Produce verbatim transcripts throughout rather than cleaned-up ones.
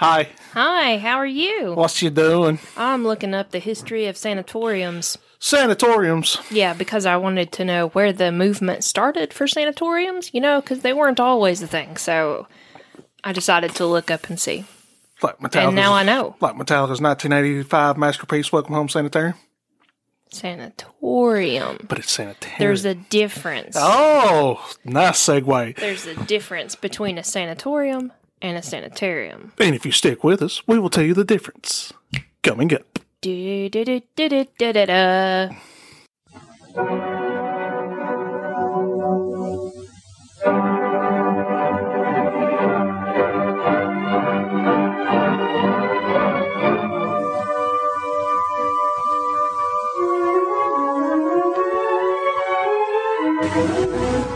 Hi. Hi, how are you? What you doing? I'm looking up the history of sanatoriums. Sanatoriums? Yeah, because I wanted to know where the movement started for sanatoriums, you know, because they weren't always the thing, so I decided to look up and see. Like Metallica's, and now I know. Like Metallica's nineteen eighty-five masterpiece, Welcome Home Sanitarium. Sanatorium. But it's sanitarium. There's a difference. Oh, nice segue. There's a difference between a sanatorium and a sanitarium. And if you stick with us, we will tell you the difference. Coming up. Do, do, do, do, do, do, do, do.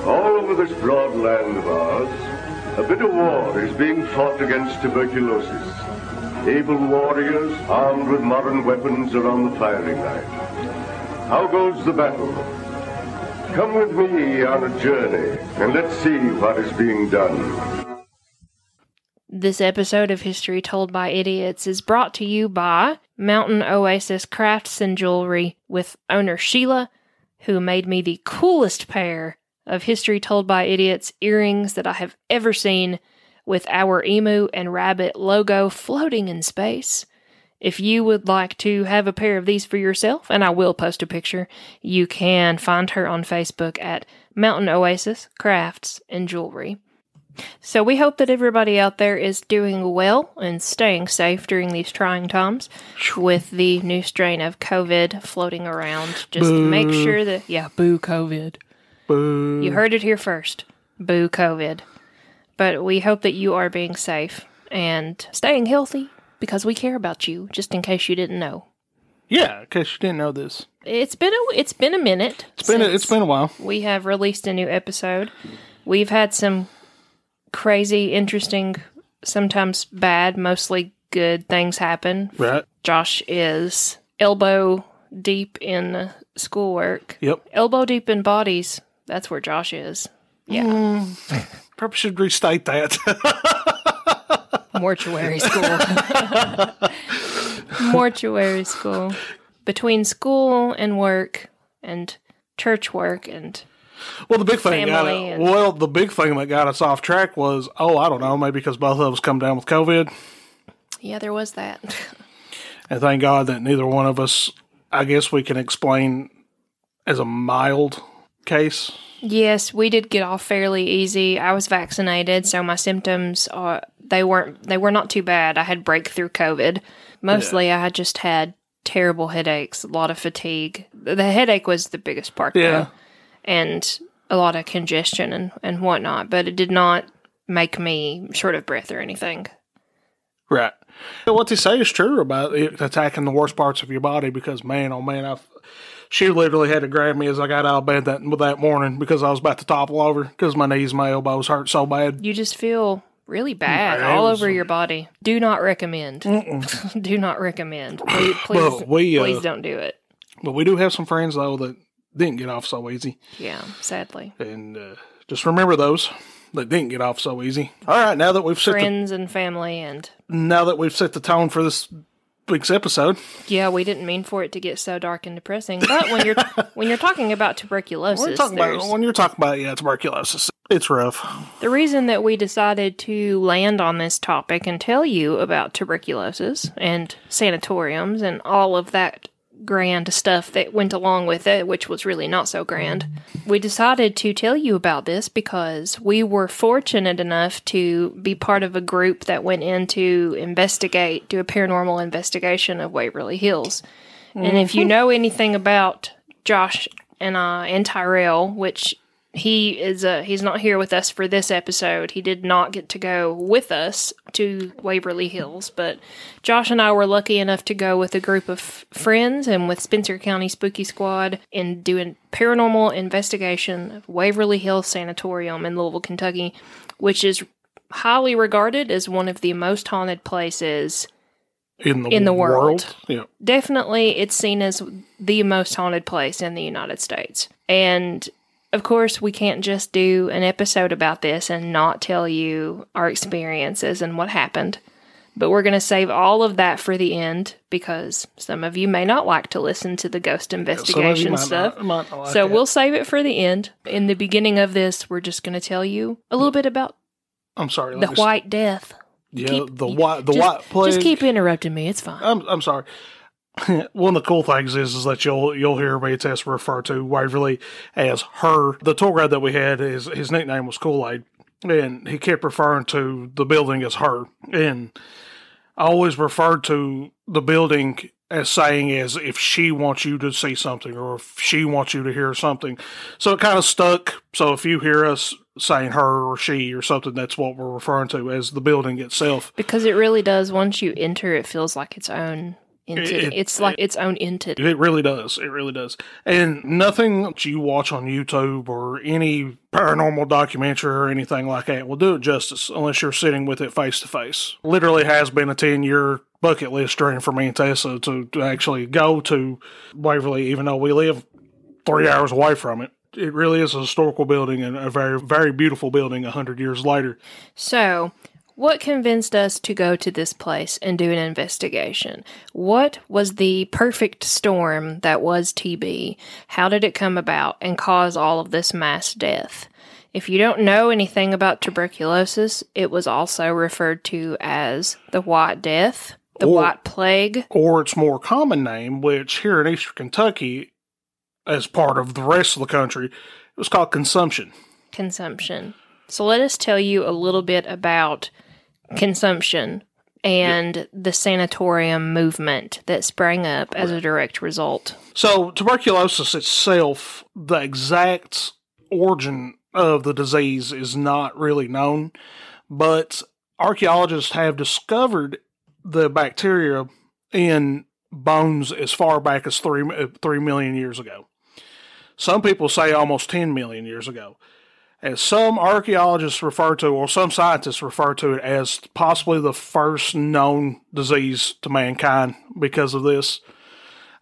All over this broad land of ours, a bitter war is being fought against tuberculosis. Able warriors armed with modern weapons are on the firing line. How goes the battle? Come with me on a journey and let's see what is being done. This episode of History Told by Idiots is brought to you by Mountain Oasis Crafts and Jewelry with owner Sheila, who made me the coolest pair of History Told by Idiots earrings that I have ever seen, with our emu and rabbit logo floating in space. If you would like to have a pair of these for yourself, and I will post a picture, you can find her on Facebook at Mountain Oasis Crafts and Jewelry. So we hope that everybody out there is doing well and staying safe during these trying times with the new strain of COVID floating around. Just boo. Make sure that, yeah, boo COVID. Boo. You heard it here first. Boo COVID. But we hope that you are being safe and staying healthy because we care about you, just in case you didn't know. Yeah, in case you didn't know this. It's been a, it's been a minute. It's been a, it's been a while. We have released a new episode. We've had some crazy, interesting, sometimes bad, mostly good things happen. Right. Josh is elbow deep in schoolwork. Yep. Elbow deep in bodies. That's where Josh is. Yeah. Mm. Probably should restate that. Mortuary school. Mortuary school. Between school and work and church work and well, the big thing. Got, and, well, the big thing that got us off track was oh, I don't know, maybe because both of us come down with COVID. Yeah, there was that. And thank God that neither one of us, I guess, we can explain as a mild case. Yes, we did get off fairly easy. I was vaccinated, so my symptoms are they weren't they were not too bad. I had breakthrough COVID. Mostly, yeah. I just had terrible headaches, a lot of fatigue. The headache was the biggest part, yeah, though, and a lot of congestion and, and whatnot. But it did not make me short of breath or anything. Right. What they say is true about it attacking the worst parts of your body. Because man, oh man, I've. She literally had to grab me as I got out of bed that that morning because I was about to topple over because my knees and my elbows hurt so bad. You just feel really bad yeah, all was, over your body. Do not recommend. Do not recommend. Please, please, we, uh, please don't do it. But we do have some friends, though, that didn't get off so easy. Yeah, sadly. And uh, just remember those that didn't get off so easy. All right, now that we've set friends the, and family and... Now that we've set the tone for this week's episode. Yeah, we didn't mean for it to get so dark and depressing, but when you're when you're talking about tuberculosis, we're talking about, when you're talking about yeah, tuberculosis, it's rough. The reason that we decided to land on this topic and tell you about tuberculosis and sanatoriums and all of that grand stuff that went along with it, which was really not so grand, we decided to tell you about this because we were fortunate enough to be part of a group that went in to investigate, do a paranormal investigation of Waverly Hills. Mm-hmm. And if you know anything about Josh and I and Tyrell, which he is a, he's not here with us for this episode. He did not get to go with us to Waverly Hills, but Josh and I were lucky enough to go with a group of friends and with Spencer County Spooky Squad and doing paranormal investigation of Waverly Hills Sanatorium in Louisville, Kentucky, which is highly regarded as one of the most haunted places in the, in the world. world. Yeah. Definitely, it's seen as the most haunted place in the United States. And of course, we can't just do an episode about this and not tell you our experiences and what happened. But we're going to save all of that for the end because some of you may not like to listen to the ghost investigation might stuff. Not, might not like so that. We'll save it for the end. In the beginning of this, we're just going to tell you a little bit about I'm sorry, the White Death. Yeah, keep, the white the just, white plague. Just keep interrupting me. It's fine. I'm I'm sorry. One of the cool things is is that you'll you'll hear me and Tess refer to Waverly as her. The tour guide that we had, his his nickname was Kool-Aid, and he kept referring to the building as her. And I always referred to the building as saying as if she wants you to see something or if she wants you to hear something. So it kind of stuck. So if you hear us saying her or she or something, that's what we're referring to as the building itself. Because it really does. Once you enter, it feels like its own entity. It, it's like it, its own entity. It really does. It really does. And nothing that you watch on YouTube or any paranormal documentary or anything like that will do it justice unless you're sitting with it face to face. Literally has been a ten-year bucket list dream for me and Tessa to, to actually go to Waverly, even though we live three hours away from it. It really is a historical building and a very, very beautiful building one hundred years later. So, what convinced us to go to this place and do an investigation? What was the perfect storm that was T B? How did it come about and cause all of this mass death? If you don't know anything about tuberculosis, it was also referred to as the White Death, the or, White Plague. Or its more common name, which here in Eastern Kentucky, as part of the rest of the country, it was called consumption. Consumption. So let us tell you a little bit about consumption and yeah. the sanatorium movement that sprang up as a direct result. So tuberculosis itself, the exact origin of the disease is not really known, but archaeologists have discovered the bacteria in bones as far back as three, three million years ago. Some people say almost ten million years ago. As some archaeologists refer to, or some scientists refer to it as possibly the first known disease to mankind because of this.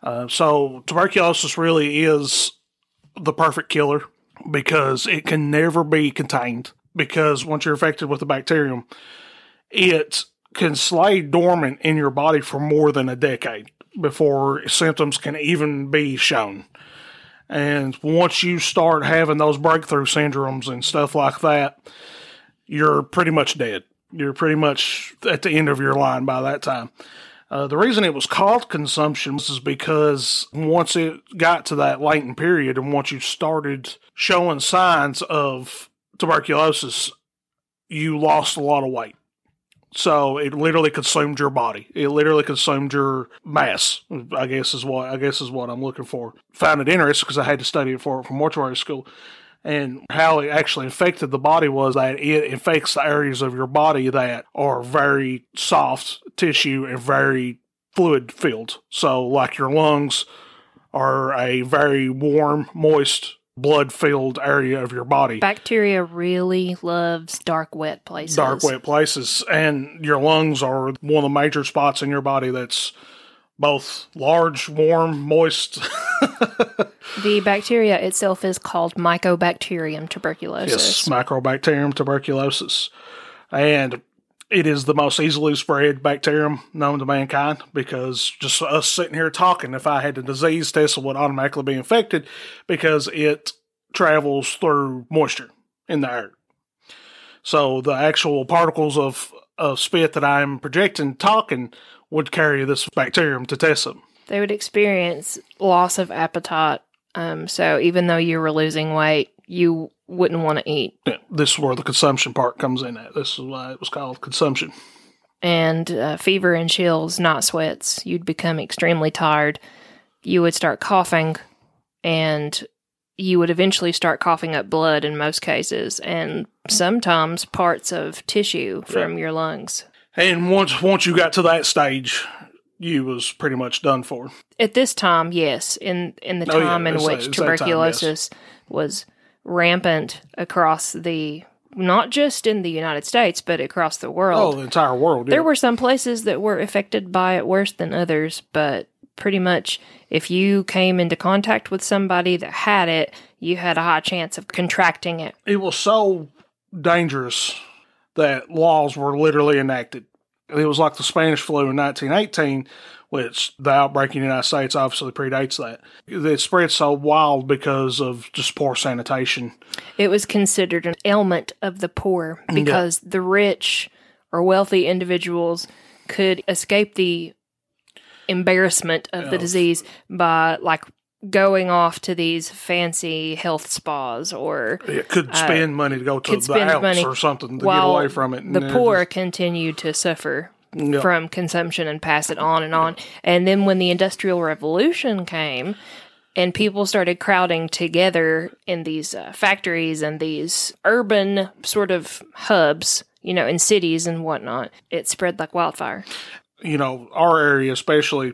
Uh, so tuberculosis really is the perfect killer because it can never be contained. Because once you're infected with the bacterium, it can slay dormant in your body for more than a decade before symptoms can even be shown. And once you start having those breakthrough syndromes and stuff like that, you're pretty much dead. You're pretty much at the end of your line by that time. Uh, the reason it was called consumption is because once it got to that latent period and once you started showing signs of tuberculosis, you lost a lot of weight. So it literally consumed your body. It literally consumed your mass, I guess is what I guess is what I'm looking for. Found it interesting because I had to study it for for mortuary school. And how it actually infected the body was that it infects the areas of your body that are very soft tissue and very fluid filled. So like your lungs are a very warm, moist, blood-filled area of your body. Bacteria really loves dark, wet places. Dark, wet places. And your lungs are one of the major spots in your body that's both large, warm, moist. The bacteria itself is called mycobacterium tuberculosis. Yes, mycobacterium tuberculosis. And it is the most easily spread bacterium known to mankind because just us sitting here talking, if I had the disease, Tessa would automatically be infected because it travels through moisture in the air. So the actual particles of, of spit that I'm projecting talking would carry this bacterium to Tessa. They would experience loss of appetite. Um, so even though you were losing weight, you wouldn't want to eat. Yeah, this is where the consumption part comes in at. This is why it was called consumption. And uh, fever and chills, not sweats. You'd become extremely tired. You would start coughing, and you would eventually start coughing up blood in most cases, and sometimes parts of tissue from yeah. your lungs. And once once you got to that stage, you was pretty much done for. At this time, yes. In, in the time oh, yeah. in it's which that, tuberculosis that time, yes. was rampant across the, not just in the United States, but across the world. Oh, the entire world. Yeah. There were some places that were affected by it worse than others, but pretty much if you came into contact with somebody that had it, you had a high chance of contracting it. It was so dangerous that laws were literally enacted It was like the Spanish flu in nineteen eighteen, which the outbreak in the United States obviously predates that. It spread so wild because of just poor sanitation. It was considered an ailment of the poor because yeah. the rich or wealthy individuals could escape the embarrassment of yeah. the disease by, like, going off to these fancy health spas or... It could spend uh, money to go to the Alps or something to get away from it. And the poor just... continued to suffer yep. from consumption and pass it on and on. And then when the Industrial Revolution came and people started crowding together in these uh, factories and these urban sort of hubs, you know, in cities and whatnot, it spread like wildfire. You know, our area especially...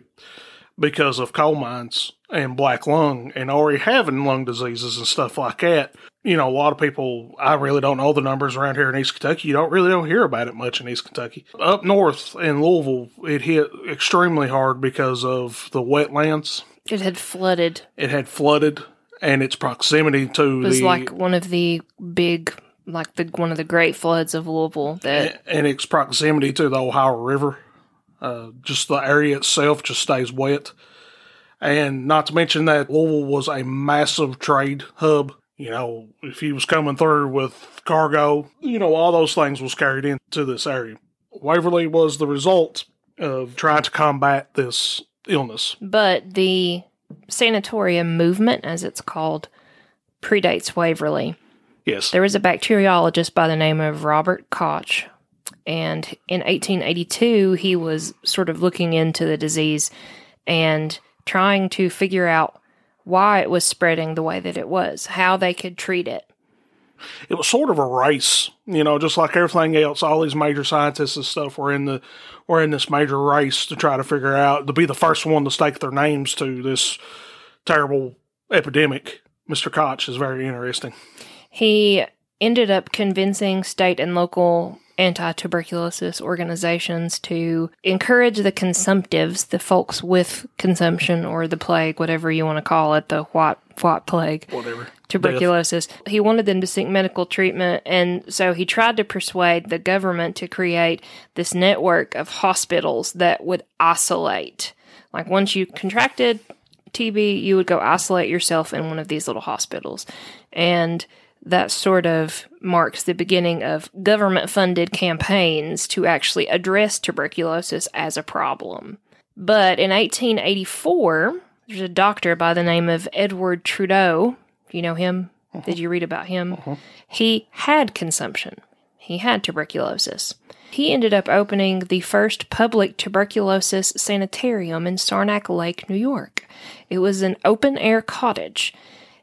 because of coal mines and black lung and already having lung diseases and stuff like that. You know, a lot of people, I really don't know the numbers around here in East Kentucky. You don't really don't hear about it much in East Kentucky. Up north in Louisville, it hit extremely hard because of the wetlands. It had flooded. It had flooded and its proximity to the... It was the, like one of the big, like the one of the great floods of Louisville. That and, and its proximity to the Ohio River. Uh, just the area itself just stays wet. And not to mention that Louisville was a massive trade hub. You know, if he was coming through with cargo, you know, all those things was carried into this area. Waverly was the result of trying to combat this illness. But the sanatorium movement, as it's called, predates Waverly. Yes. There was a bacteriologist by the name of Robert Koch. And in eighteen eighty-two, he was sort of looking into the disease and trying to figure out why it was spreading the way that it was, how they could treat it. It was sort of a race, you know, just like everything else. All these major scientists and stuff were in the were in this major race to try to figure out, to be the first one to stake their names to this terrible epidemic. Mister Koch is very interesting. He ended up convincing state and local anti-tuberculosis organizations to encourage the consumptives, the folks with consumption or the plague, whatever you want to call it, the white white plague, whatever, tuberculosis. Death. He wanted them to seek medical treatment, and so he tried to persuade the government to create this network of hospitals that would isolate. Like once you contracted T B, you would go isolate yourself in one of these little hospitals, and that sort of marks the beginning of government-funded campaigns to actually address tuberculosis as a problem. But in eighteen eighty-four, there's a doctor by the name of Edward Trudeau. You know him? Uh-huh. Did you read about him? Uh-huh. He had consumption. He had tuberculosis. He ended up opening the first public tuberculosis sanitarium in Saranac Lake, New York. It was an open-air cottage.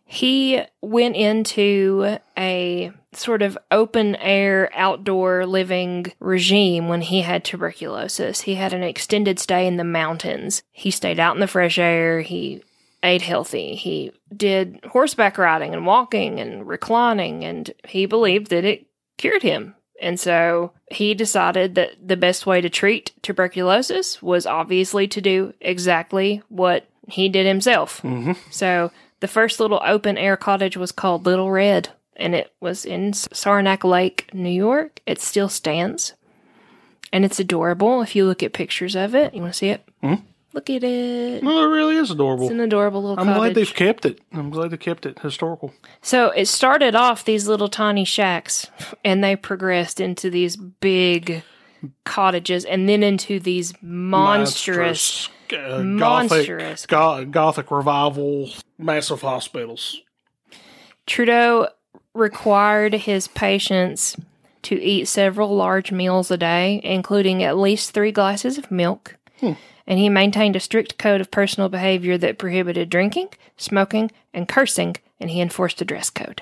He went into a sort of open-air, outdoor living regime when he had tuberculosis. He had an extended stay in the mountains. He stayed out in the fresh air. He ate healthy. He did horseback riding and walking and reclining, and he believed that it cured him. And so he decided that the best way to treat tuberculosis was obviously to do exactly what he did himself. Mm-hmm. So... the first little open-air cottage was called Little Red, and it was in Saranac Lake, New York. It still stands, and it's adorable. If you look at pictures of it, you want to see it? Mm-hmm. Look at it. Well, it really is adorable. It's an adorable little I'm cottage. I'm glad they've kept it. I'm glad they kept it historical. So it started off these little tiny shacks, and they progressed into these big cottages, and then into these monstrous... monstrous. Uh, monstrous Gothic, go- Gothic revival, massive hospitals. Trudeau required his patients to eat several large meals a day, including at least three glasses of milk, hmm. and he maintained a strict code of personal behavior that prohibited drinking, smoking, and cursing, and he enforced a dress code.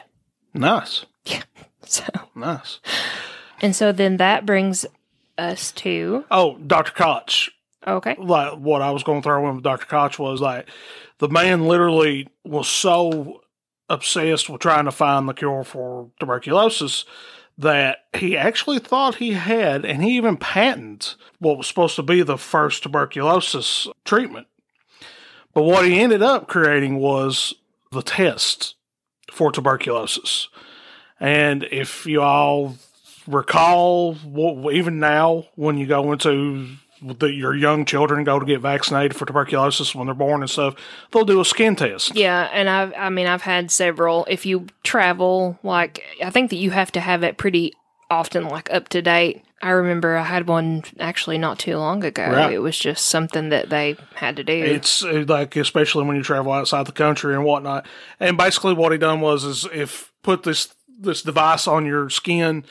Nice. Yeah. So nice. And so then that brings us to... Oh, Doctor Koch. Okay. Like, what I was going to throw in with Doctor Koch was, like, the man literally was so obsessed with trying to find the cure for tuberculosis that he actually thought he had, and he even patented what was supposed to be the first tuberculosis treatment. But what he ended up creating was the test for tuberculosis. And if you all recall, even now, when you go into the, your young children go to get vaccinated for tuberculosis when they're born and stuff, they'll do a skin test. Yeah, and I've, I mean, I've had several. If you travel, like, I think that you have to have it pretty often, like, up to date. I remember I had one actually not too long ago. Right. It was just something that they had to do. It's like, especially when you travel outside the country and whatnot. And basically what he done was is if put this this device on your skin,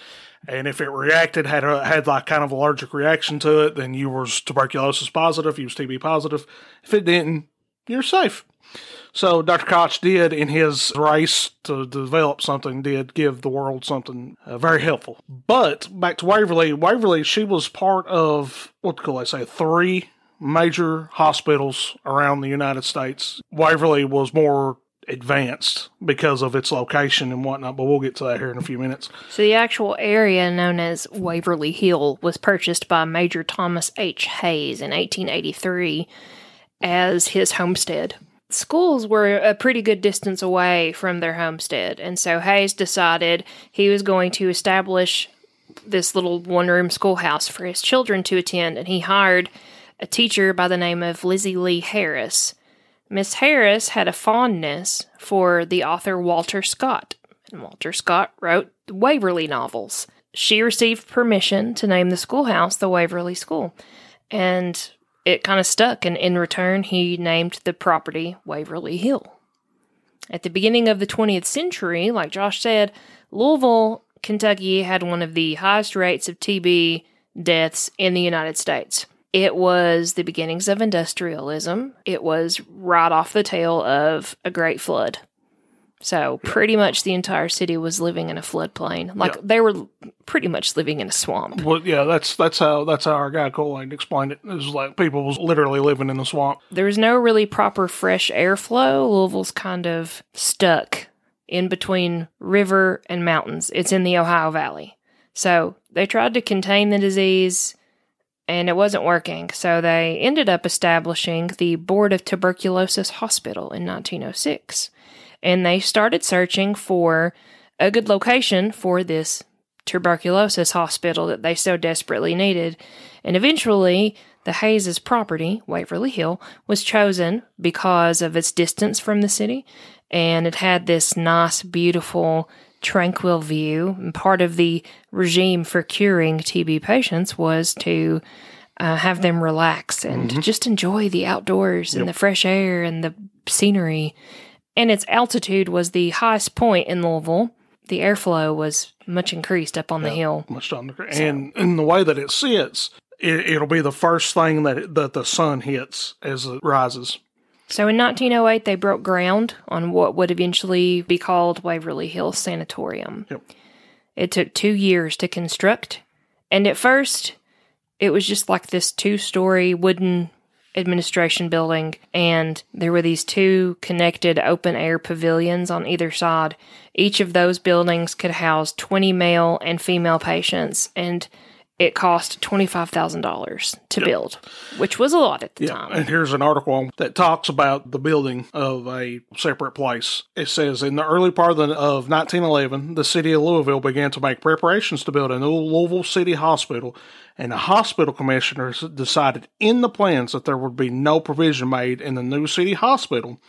and if it reacted, had a, had like kind of allergic reaction to it, then you was tuberculosis positive, you was T B positive. If it didn't, you're safe. So Doctor Koch did, in his race to develop something, did give the world something uh, very helpful. But back to Waverly. Waverly, she was part of, what could I say, three major hospitals around the United States. Waverly was more advanced because of its location and whatnot, but we'll get to that here in a few minutes. So the actual area known as Waverly Hill was purchased by Major Thomas H. Hayes in eighteen eighty-three as his homestead. Schools were a pretty good distance away from their homestead, and so Hayes decided he was going to establish this little one-room schoolhouse for his children to attend, and he hired a teacher by the name of Lizzie Lee Harris. Miss Harris had a fondness for the author Walter Scott, and Walter Scott wrote the Waverly novels. She received permission to name the schoolhouse the Waverly School, and it kind of stuck, and in return, he named the property Waverly Hill. At the beginning of the twentieth century, like Josh said, Louisville, Kentucky had one of the highest rates of T B deaths in the United States. It was the beginnings of industrialism. It was right off the tail of a great flood. So pretty much the entire city was living in a floodplain. Like, yeah. They were pretty much living in a swamp. Well, yeah, that's that's how that's how our guy Kool-Aid explained it. It was like people was literally living in the swamp. There was no really proper fresh airflow. Louisville's kind of stuck in between river and mountains. It's in the Ohio Valley. So they tried to contain the disease, and it wasn't working. So they ended up establishing the Board of Tuberculosis Hospital in nineteen oh six. And they started searching for a good location for this tuberculosis hospital that they so desperately needed. And eventually, the Hayes' property, Waverly Hill, was chosen because of its distance from the city. And it had this nice, beautiful, tranquil view. And part of the regime for curing T B patients was to uh, have them relax and mm-hmm. just enjoy the outdoors and yep. the fresh air and the scenery. And its altitude was the highest point in Louisville. The airflow was much increased up on yeah, the hill. Much on the, and in the way that it sits, it, it'll be the first thing that it, that the sun hits as it rises. So in nineteen oh eight, they broke ground on what would eventually be called Waverly Hills Sanatorium. Yep. It took two years to construct. And at first, it was just like this two-story wooden administration building, and there were these two connected open-air pavilions on either side. Each of those buildings could house twenty male and female patients, and it cost twenty-five thousand dollars to yep. build, which was a lot at the yep. time. And here's an article that talks about the building of a separate place. It says, in the early part of, the, of nineteen eleven, the city of Louisville began to make preparations to build a new Louisville City Hospital, and the hospital commissioners decided in the plans that there would be no provision made in the new city hospital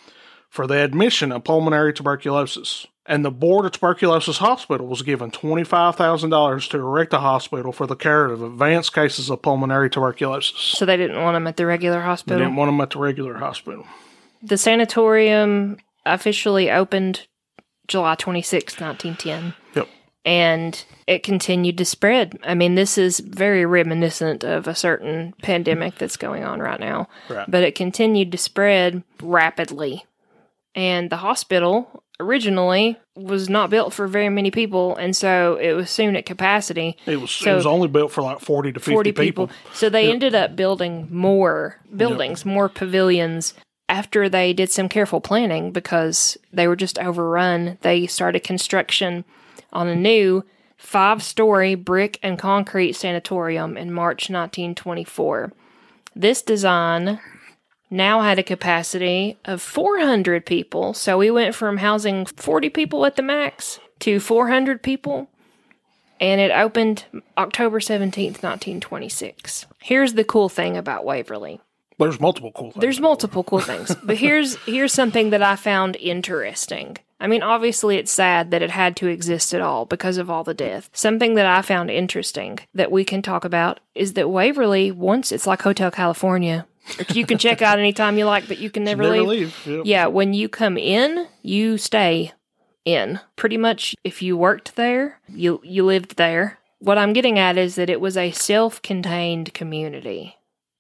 for the admission of pulmonary tuberculosis. And the Board of Tuberculosis Hospital was given twenty-five thousand dollars to erect a hospital for the care of advanced cases of pulmonary tuberculosis. So they didn't want them at the regular hospital? They didn't want them at the regular hospital. The sanatorium officially opened July twenty-sixth, nineteen ten. Yep. And it continued to spread. I mean, this is very reminiscent of a certain pandemic that's going on right now. Right. But it continued to spread rapidly. And the hospital originally was not built for very many people, and so it was soon at capacity. It was so, it was only built for like forty to fifty forty people. people. So they yep. ended up building more buildings, yep. more pavilions. After they did some careful planning, because they were just overrun, they started construction on a new five-story brick and concrete sanatorium in March nineteen twenty-four. This design now had a capacity of four hundred people. So we went from housing forty people at the max to four hundred people. and it opened October seventeenth, nineteen twenty-six. Here's the cool thing about Waverly. There's multiple cool things. There's multiple cool things. But here's here's something that I found interesting. I mean, obviously it's sad that it had to exist at all because of all the death. Something that I found interesting that we can talk about is that Waverly, once it's like Hotel California, you can check out anytime you like, but you can never, you never leave. leave. Yep. Yeah, when you come in, you stay in. Pretty much if you worked there, you you lived there. What I'm getting at is that it was a self-contained community.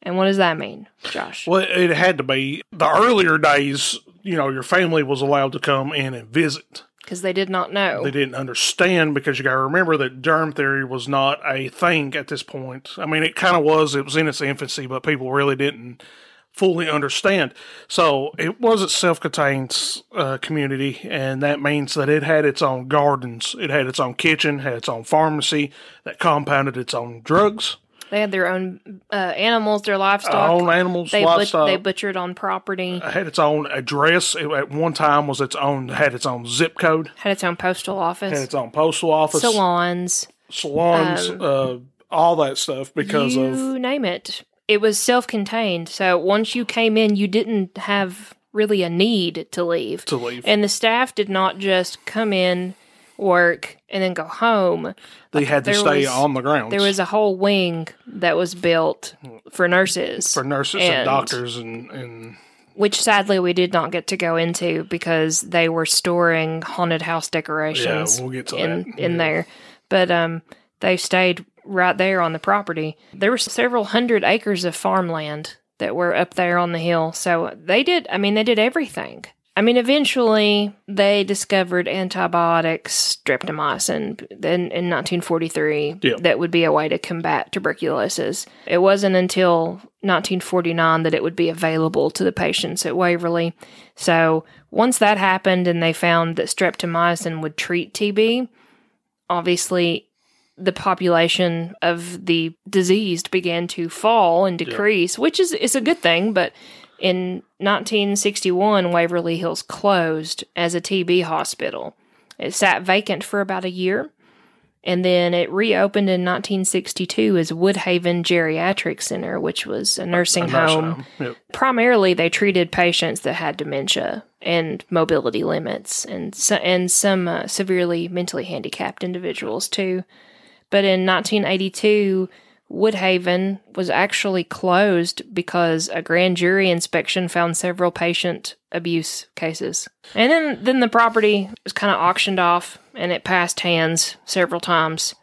And what does that mean, Josh? Well, it had to be. The earlier days, you know, your family was allowed to come in and visit. Because they did not know. They didn't understand, because you got to remember that germ theory was not a thing at this point. I mean, it kind of was. It was in its infancy, but people really didn't fully understand. So it was a self-contained uh, community, and that means that it had its own gardens. It had its own kitchen, had its own pharmacy that compounded its own drugs. They had their own uh, animals, their livestock. Own animals, they livestock. But- they butchered on property. It had its own address. It, at one time, was its own had its own zip code. Had its own postal office. Had its own postal office. Salons. Salons, um, uh, all that stuff because you of... You name it. It was self-contained. So once you came in, you didn't have really a need to leave. To leave. And the staff did not just come in, work, and then go home. They like, had to stay was, on the grounds. There was a whole wing that was built for nurses. For nurses and, and doctors. and, and Which, sadly, we did not get to go into because they were storing haunted house decorations. Yeah, we'll get to in, that. In yeah. there. But um, they stayed right there on the property. There were several hundred acres of farmland that were up there on the hill. So they did, I mean, they did everything. I mean, eventually, they discovered antibiotics, streptomycin, in, in nineteen forty-three, yeah. that would be a way to combat tuberculosis. It wasn't until nineteen forty-nine that it would be available to the patients at Waverly. So, once that happened and they found that streptomycin would treat T B, obviously, the population of the diseased began to fall and decrease, yeah. which is, is a good thing, but... In nineteen sixty-one, Waverly Hills closed as a T B hospital. It sat vacant for about a year, and then it reopened in nineteen sixty-two as Woodhaven Geriatric Center, which was a nursing a, a home. Nursing home. Yep. Primarily, they treated patients that had dementia and mobility limits, and, so, and some uh, severely mentally handicapped individuals, too. But in nineteen eighty-two... Woodhaven was actually closed because a grand jury inspection found several patient abuse cases. And then, then the property was kind of auctioned off, and it passed hands several times.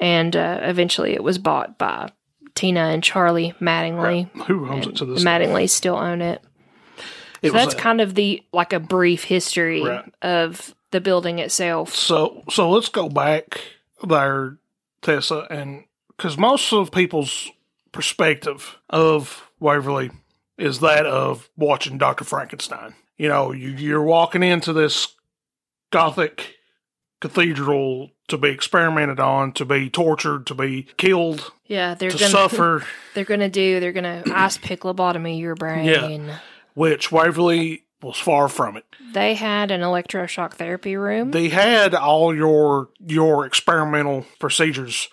And uh, eventually it was bought by Tina and Charlie Mattingly. Right. Who owns it to this day? Mattingly still own it. it so that's a- kind of the like a brief history right. of the building itself. So, so let's go back there, Tessa, and... Because most of people's perspective of Waverly is that of watching Doctor Frankenstein. You know, you, you're walking into this gothic cathedral to be experimented on, to be tortured, to be killed, yeah, they're to gonna, suffer. They're going to do, they're going to ice pick lobotomy your brain. Yeah, which Waverly was far from it. They had an electroshock therapy room. They had all your your experimental procedures.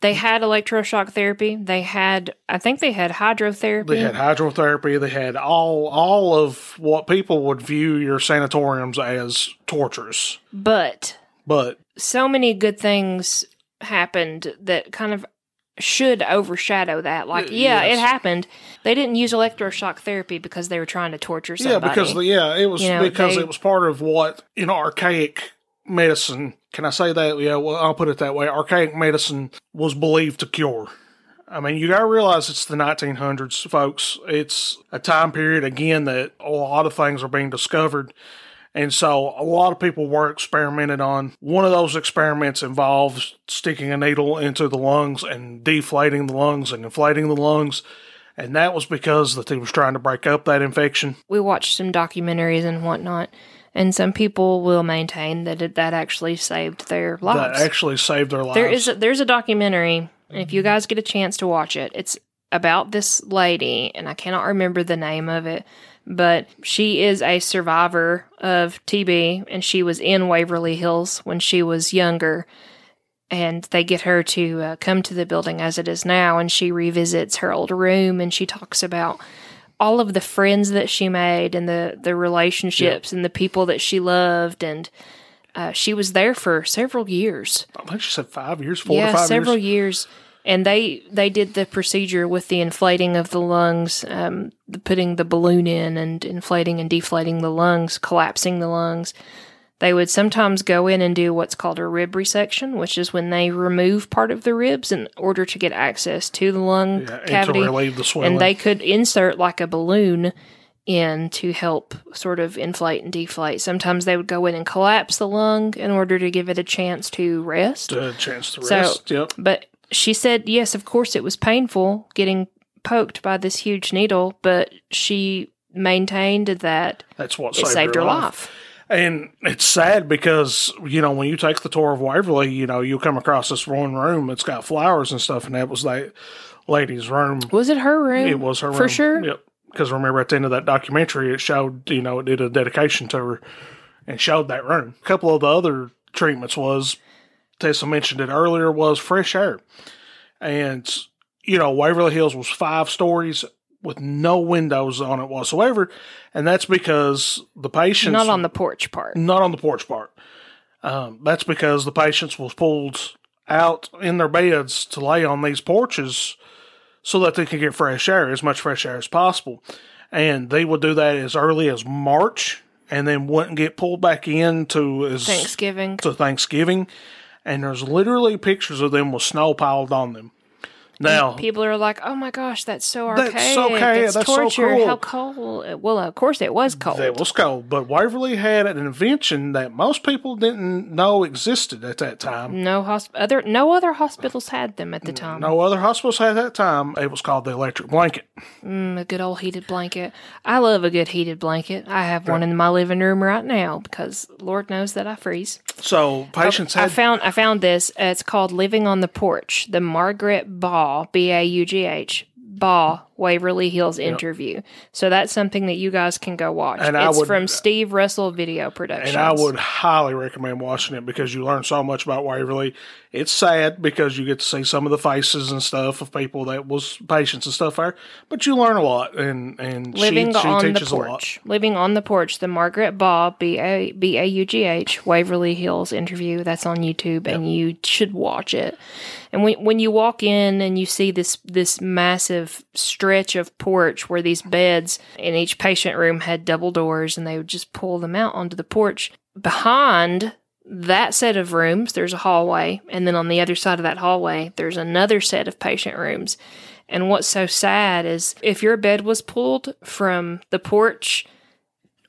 They had electroshock therapy. They had, I think they had hydrotherapy. They had hydrotherapy. They had all all of what people would view your sanatoriums as tortures. But. But. So many good things happened that kind of should overshadow that. Like, yeah, yes. It happened. They didn't use electroshock therapy because they were trying to torture somebody. Yeah, because, yeah, it was you know, because they, it was part of what, you know, archaic medicine. Can I say that? Yeah, well, I'll put it that way. Archaic medicine was believed to cure. I mean, you got to realize it's the nineteen hundreds, folks. It's a time period, again, that a lot of things are being discovered. And so a lot of people were experimented on. One of those experiments involves sticking a needle into the lungs and deflating the lungs and inflating the lungs. And that was because the team was trying to break up that infection. We watched some documentaries and whatnot. And some people will maintain that it, that actually saved their lives. That actually saved their lives. There is a, there's a documentary, and if you guys get a chance to watch it, it's about this lady, and I cannot remember the name of it, but she is a survivor of T B, and she was in Waverly Hills when she was younger. And they get her to uh, come to the building as it is now, and she revisits her old room, and she talks about all of the friends that she made and the, the relationships, yeah, and the people that she loved. And uh, she was there for several years. I think she said five years, four yeah, to five years. Yeah, several years. And they, they did the procedure with the inflating of the lungs, um, the putting the balloon in and inflating and deflating the lungs, collapsing the lungs. They would sometimes go in and do what's called a rib resection, which is when they remove part of the ribs in order to get access to the lung yeah, cavity. And to relieve the swelling. And they could insert like a balloon in to help sort of inflate and deflate. Sometimes they would go in and collapse the lung in order to give it a chance to rest. A chance to rest, so, yep. But she said, yes, of course it was painful getting poked by this huge needle, but she maintained that That's what it saved, saved her, her life. life. And it's sad because, you know, when you take the tour of Waverly, you know, you'll come across this one room that's got flowers and stuff, and that was that lady's room. Was it her room? It was her room. For sure? Yep. Because remember, at the end of that documentary, it showed, you know, it did a dedication to her and showed that room. A couple of the other treatments was, Tessa mentioned it earlier, was fresh air. And, you know, Waverly Hills was five stories with no windows on it whatsoever, and that's because the patients... Not on the porch part. Not on the porch part. Um, that's because the patients was pulled out in their beds to lay on these porches so that they could get fresh air, as much fresh air as possible. And they would do that as early as March, and then wouldn't get pulled back in to... As, Thanksgiving. To Thanksgiving. And there's literally pictures of them with snow piled on them. Now, people are like, oh my gosh, that's so archaic. That's so archaic. It's that's torture. So cool. How cold? Well, of course it was cold. It was cold. But Waverly had an invention that most people didn't know existed at that time. No hosp- other no other hospitals had them at the time. No other hospitals had that time. It was called the electric blanket. Mm, a good old heated blanket. I love a good heated blanket. I have one in my living room right now because Lord knows that I freeze. So patients I, had... I found, I found this. Uh, it's called Living on the Porch, the Margaret Baugh. B A U G H, Baugh, Waverly Hills interview. Yep. So that's something that you guys can go watch. And it's would, from Steve Russell Video Productions. And I would highly recommend watching it because you learn so much about Waverly. It's sad because you get to see some of the faces and stuff of people that was patients and stuff there, but you learn a lot, and, and Living she, she on teaches the porch. a lot. Living on the Porch, the Margaret Baugh, B A U G H, Waverly Hills interview. That's on YouTube, yep, and you should watch it. And when when you walk in and you see this this massive stretch of porch where these beds in each patient room had double doors, and they would just pull them out onto the porch. Behind that set of rooms, there's a hallway. And then on the other side of that hallway, there's another set of patient rooms. And what's so sad is if your bed was pulled from the porch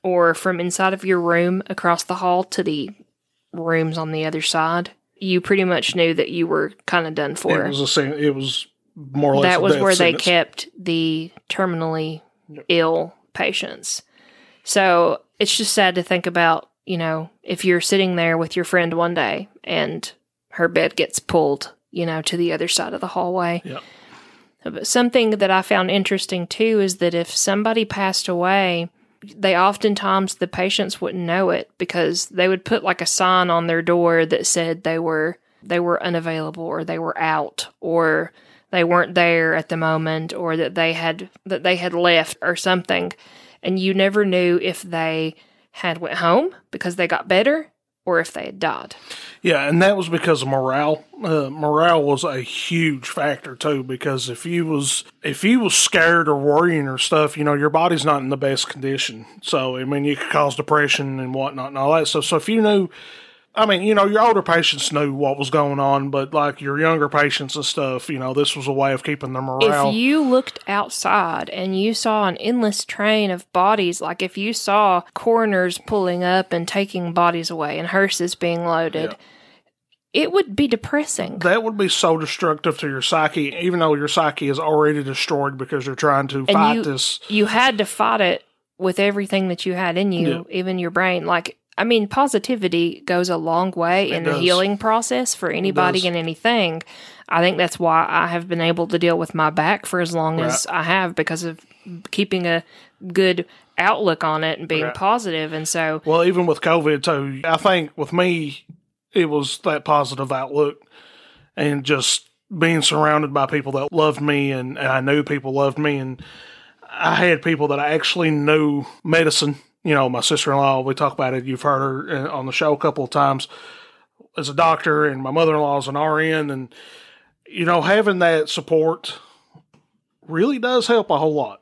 or from inside of your room across the hall to the rooms on the other side, you pretty much knew that you were kind of done for. It was the same. It was more or less. That was where sentence. They kept the terminally yep. ill patients. So it's just sad to think about, you know, if you're sitting there with your friend one day and her bed gets pulled, you know, to the other side of the hallway. Yep. But something that I found interesting too is that if somebody passed away, they oftentimes, the patients wouldn't know it because they would put like a sign on their door that said they were they were unavailable, or they were out, or they weren't there at the moment, or that they had that they had left or something. And you never knew if they had went home because they got better or if they had died. Yeah, and that was because of morale. Uh, morale was a huge factor too, because if you was if you was scared or worrying or stuff, you know, your body's not in the best condition. So I mean, you could cause depression and whatnot and all that stuff. So, so if you knew, I mean, you know, your older patients knew what was going on, but like your younger patients and stuff, you know, this was a way of keeping their morale. If you looked outside and you saw an endless train of bodies, like if you saw coroners pulling up and taking bodies away and hearses being loaded, yeah, it would be depressing. That would be so destructive to your psyche, even though your psyche is already destroyed because you're trying to and fight you, this. You had to fight it with everything that you had in you, yeah, even your brain, like... I mean, positivity goes a long way it in does. the healing process for anybody and anything. I think that's why I have been able to deal with my back for as long right. as I have, because of keeping a good outlook on it and being right. positive. And so, well, even with COVID too, I think with me, it was that positive outlook. and just being surrounded by people that loved me, and, and I knew people loved me, and I had people that I actually knew medicine. You know, my sister-in-law, we talk about it. You've heard her on the show a couple of times as a doctor, and my mother-in-law is an R N. And, you know, having that support really does help a whole lot.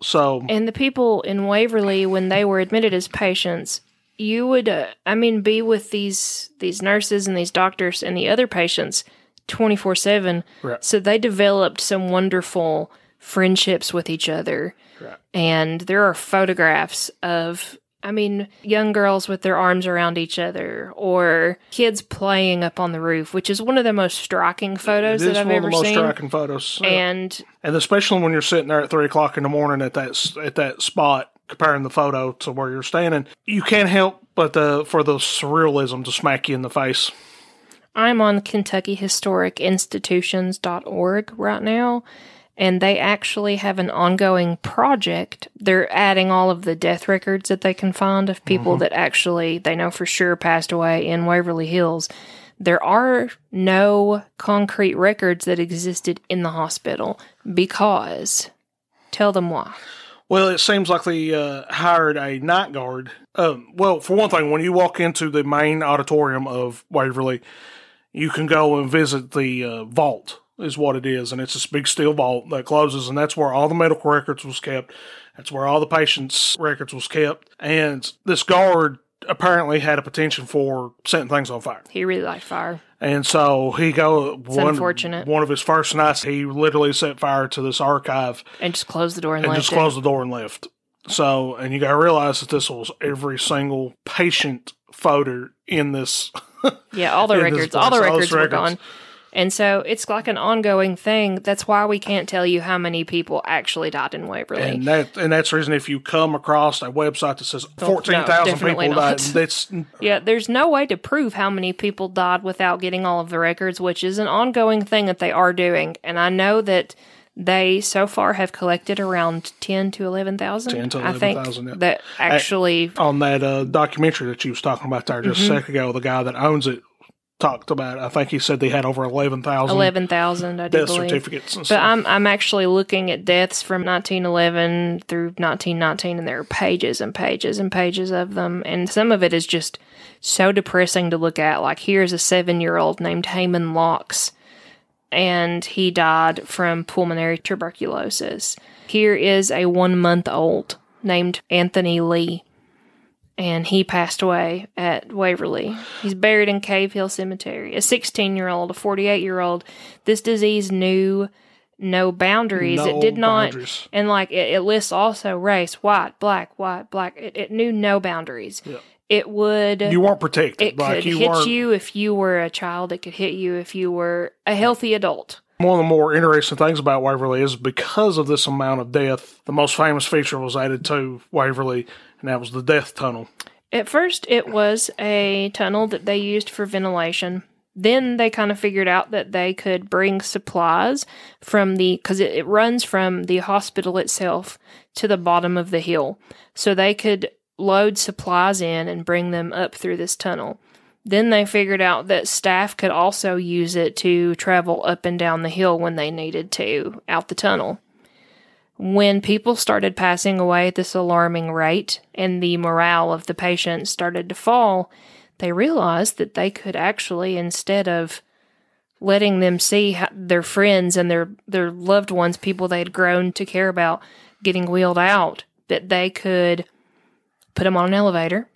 So, and the people in Waverly, when they were admitted as patients, you would, uh, I mean, be with these, these nurses and these doctors and the other patients twenty-four seven. Right. So they developed some wonderful friendships with each other. Right. And there are photographs of, I mean, young girls with their arms around each other, or kids playing up on the roof, which is one of the most striking photos that I've ever seen. It is one of the most striking photos. And and especially when you're sitting there at three o'clock in the morning at that at that spot, comparing the photo to where you're standing, you can't help but the, for the surrealism to smack you in the face. I'm on Kentucky Historic Institutions dot org right now. And they actually have an ongoing project. They're adding all of the death records that they can find of people mm-hmm. that actually they know for sure passed away in Waverly Hills. There are no concrete records that existed in the hospital because, tell them why. Well, it seems like they uh, hired a night guard. Um, well, for one thing, when you walk into the main auditorium of Waverly, you can go and visit the uh, vault. Is what it is, and it's this big steel vault that closes, and that's where all the medical records was kept. That's where all the patients' records was kept, and this guard apparently had a potential for setting things on fire. He really liked fire. And so he go one, unfortunate. One of his first nights, he literally set fire to this archive. And just closed the door and, and left And just closed it. the door and left. So, and you got to realize that this was every single patient photo in this. Yeah, all the records. All the records all were records. gone. And so it's like an ongoing thing. That's why we can't tell you how many people actually died in Waverly. And, that, and that's the reason if you come across a website that says fourteen thousand no, people not. died. That's, yeah, there's no way to prove how many people died without getting all of the records, which is an ongoing thing that they are doing. And I know that they so far have collected around ten to eleven thousand. ten to eleven thousand, yeah. That actually... At, on that uh, documentary that you was talking about there just mm-hmm. a second ago, the guy that owns it, talked about it. I think he said they had over eleven thousand eleven thousand, I do death believe. certificates and but stuff. But I'm, I'm actually looking at deaths from nineteen eleven through nineteen nineteen, and there are pages and pages and pages of them. And some of it is just so depressing to look at. Like, here's a seven-year-old named Heyman Locks, and he died from pulmonary tuberculosis. Here is a one-month-old named Anthony Lee. And he passed away at Waverly. He's buried in Cave Hill Cemetery. A sixteen-year-old, a forty-eight-year-old. This disease knew no boundaries. No it did boundaries. not, and like it, it lists also race, white, black, white, black. It, it knew no boundaries. Yeah. It would. You weren't protected. It like could you hit weren't... you if you were a child. It could hit you if you were a healthy adult. One of the more interesting things about Waverly is because of this amount of death, the most famous feature was added to Waverly, and that was the death tunnel. At first, it was a tunnel that they used for ventilation. Then they kind of figured out that they could bring supplies from the, because it, it runs from the hospital itself to the bottom of the hill. So they could load supplies in and bring them up through this tunnel. Then they figured out that staff could also use it to travel up and down the hill when they needed to, out the tunnel. When people started passing away at this alarming rate and the morale of the patients started to fall, they realized that they could actually, instead of letting them see how their friends and their, their loved ones, people they had grown to care about, getting wheeled out, that they could put them on an elevator,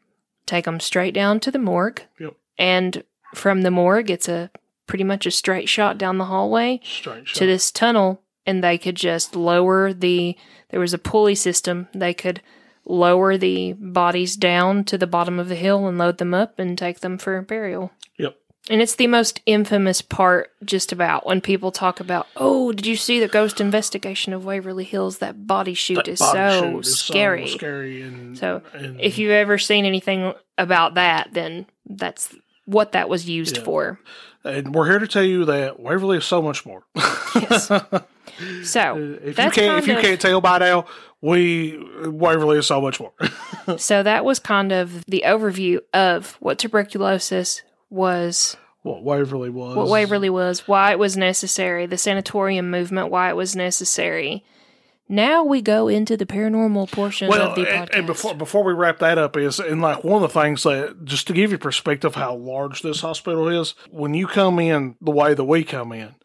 take them straight down to the morgue. Yep. And from the morgue, it's a pretty much a straight shot down the hallway straight shot. to this tunnel, and they could just lower the, there was a pulley system, they could lower the bodies down to the bottom of the hill and load them up and take them for burial. Yep. And it's the most infamous part just about when people talk about, oh, did you see the ghost investigation of Waverly Hills? That body shoot that is body so shoot is scary. So, scary and, so and, if you've ever seen anything about that, then that's what that was used yeah. for. And we're here to tell you that Waverly is so much more. Yes. So if that's you can't, if you of, can't tell by now, we Waverly is so much more. So that was kind of the overview of what tuberculosis was What Waverly was. What Waverly was, why it was necessary, the sanatorium movement, why it was necessary. Now we go into the paranormal portion well, of the podcast. And, and before before we wrap that up is, and like one of the things that, just to give you perspective how large this hospital is, when you come in the way that we come in,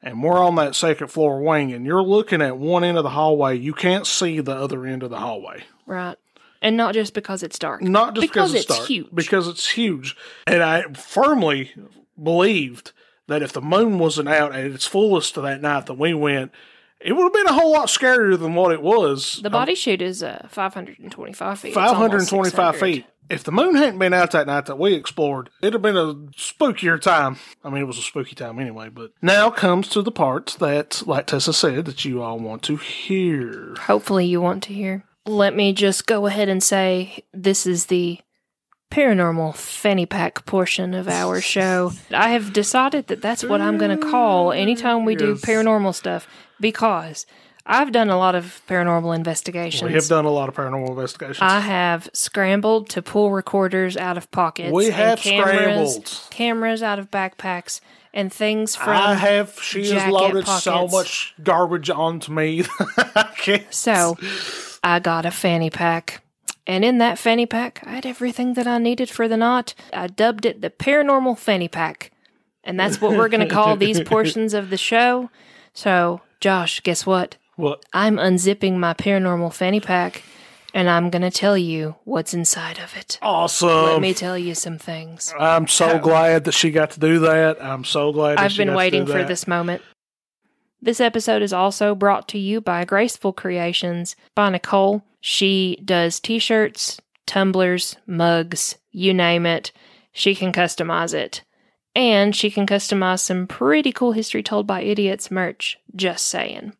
and we're on that second floor wing, and you're looking at one end of the hallway, you can't see the other end of the hallway. Right. And not just because it's dark. Not just because, because it's, it's dark. Huge. Because it's huge. And I firmly believed that if the moon wasn't out at its fullest that night that we went, it would have been a whole lot scarier than what it was. The body um, chute is uh, five hundred twenty-five feet. five hundred twenty-five feet. If the moon hadn't been out that night that we explored, it'd have been a spookier time. I mean, it was a spooky time anyway, but now comes to the part that, like Tessa said, that you all want to hear. Hopefully you want to hear. Let me just go ahead and say this is the paranormal fanny pack portion of our show. I have decided that that's what I'm going to call anytime we yes. do paranormal stuff, because I've done a lot of paranormal investigations. We have done a lot of paranormal investigations. I have scrambled to pull recorders out of pockets. We have cameras, scrambled. Cameras out of backpacks and things from I have. She has loaded pockets. So much garbage onto me. I can't. So I got a fanny pack. And in that fanny pack, I had everything that I needed for the night. I dubbed it the Paranormal Fanny Pack. And that's what we're going to call these portions of the show. So, Josh, guess what? What? I'm unzipping my Paranormal Fanny Pack, and I'm going to tell you what's inside of it. Awesome. Let me tell you some things. I'm so oh. glad that she got to do that. I'm so glad that I've she been got waiting to do for that. This moment. This episode is also brought to you by Graceful Creations by Nicole. She does t-shirts, tumblers, mugs, you name it. She can customize it. And she can customize some pretty cool History Told by Idiots merch, just saying.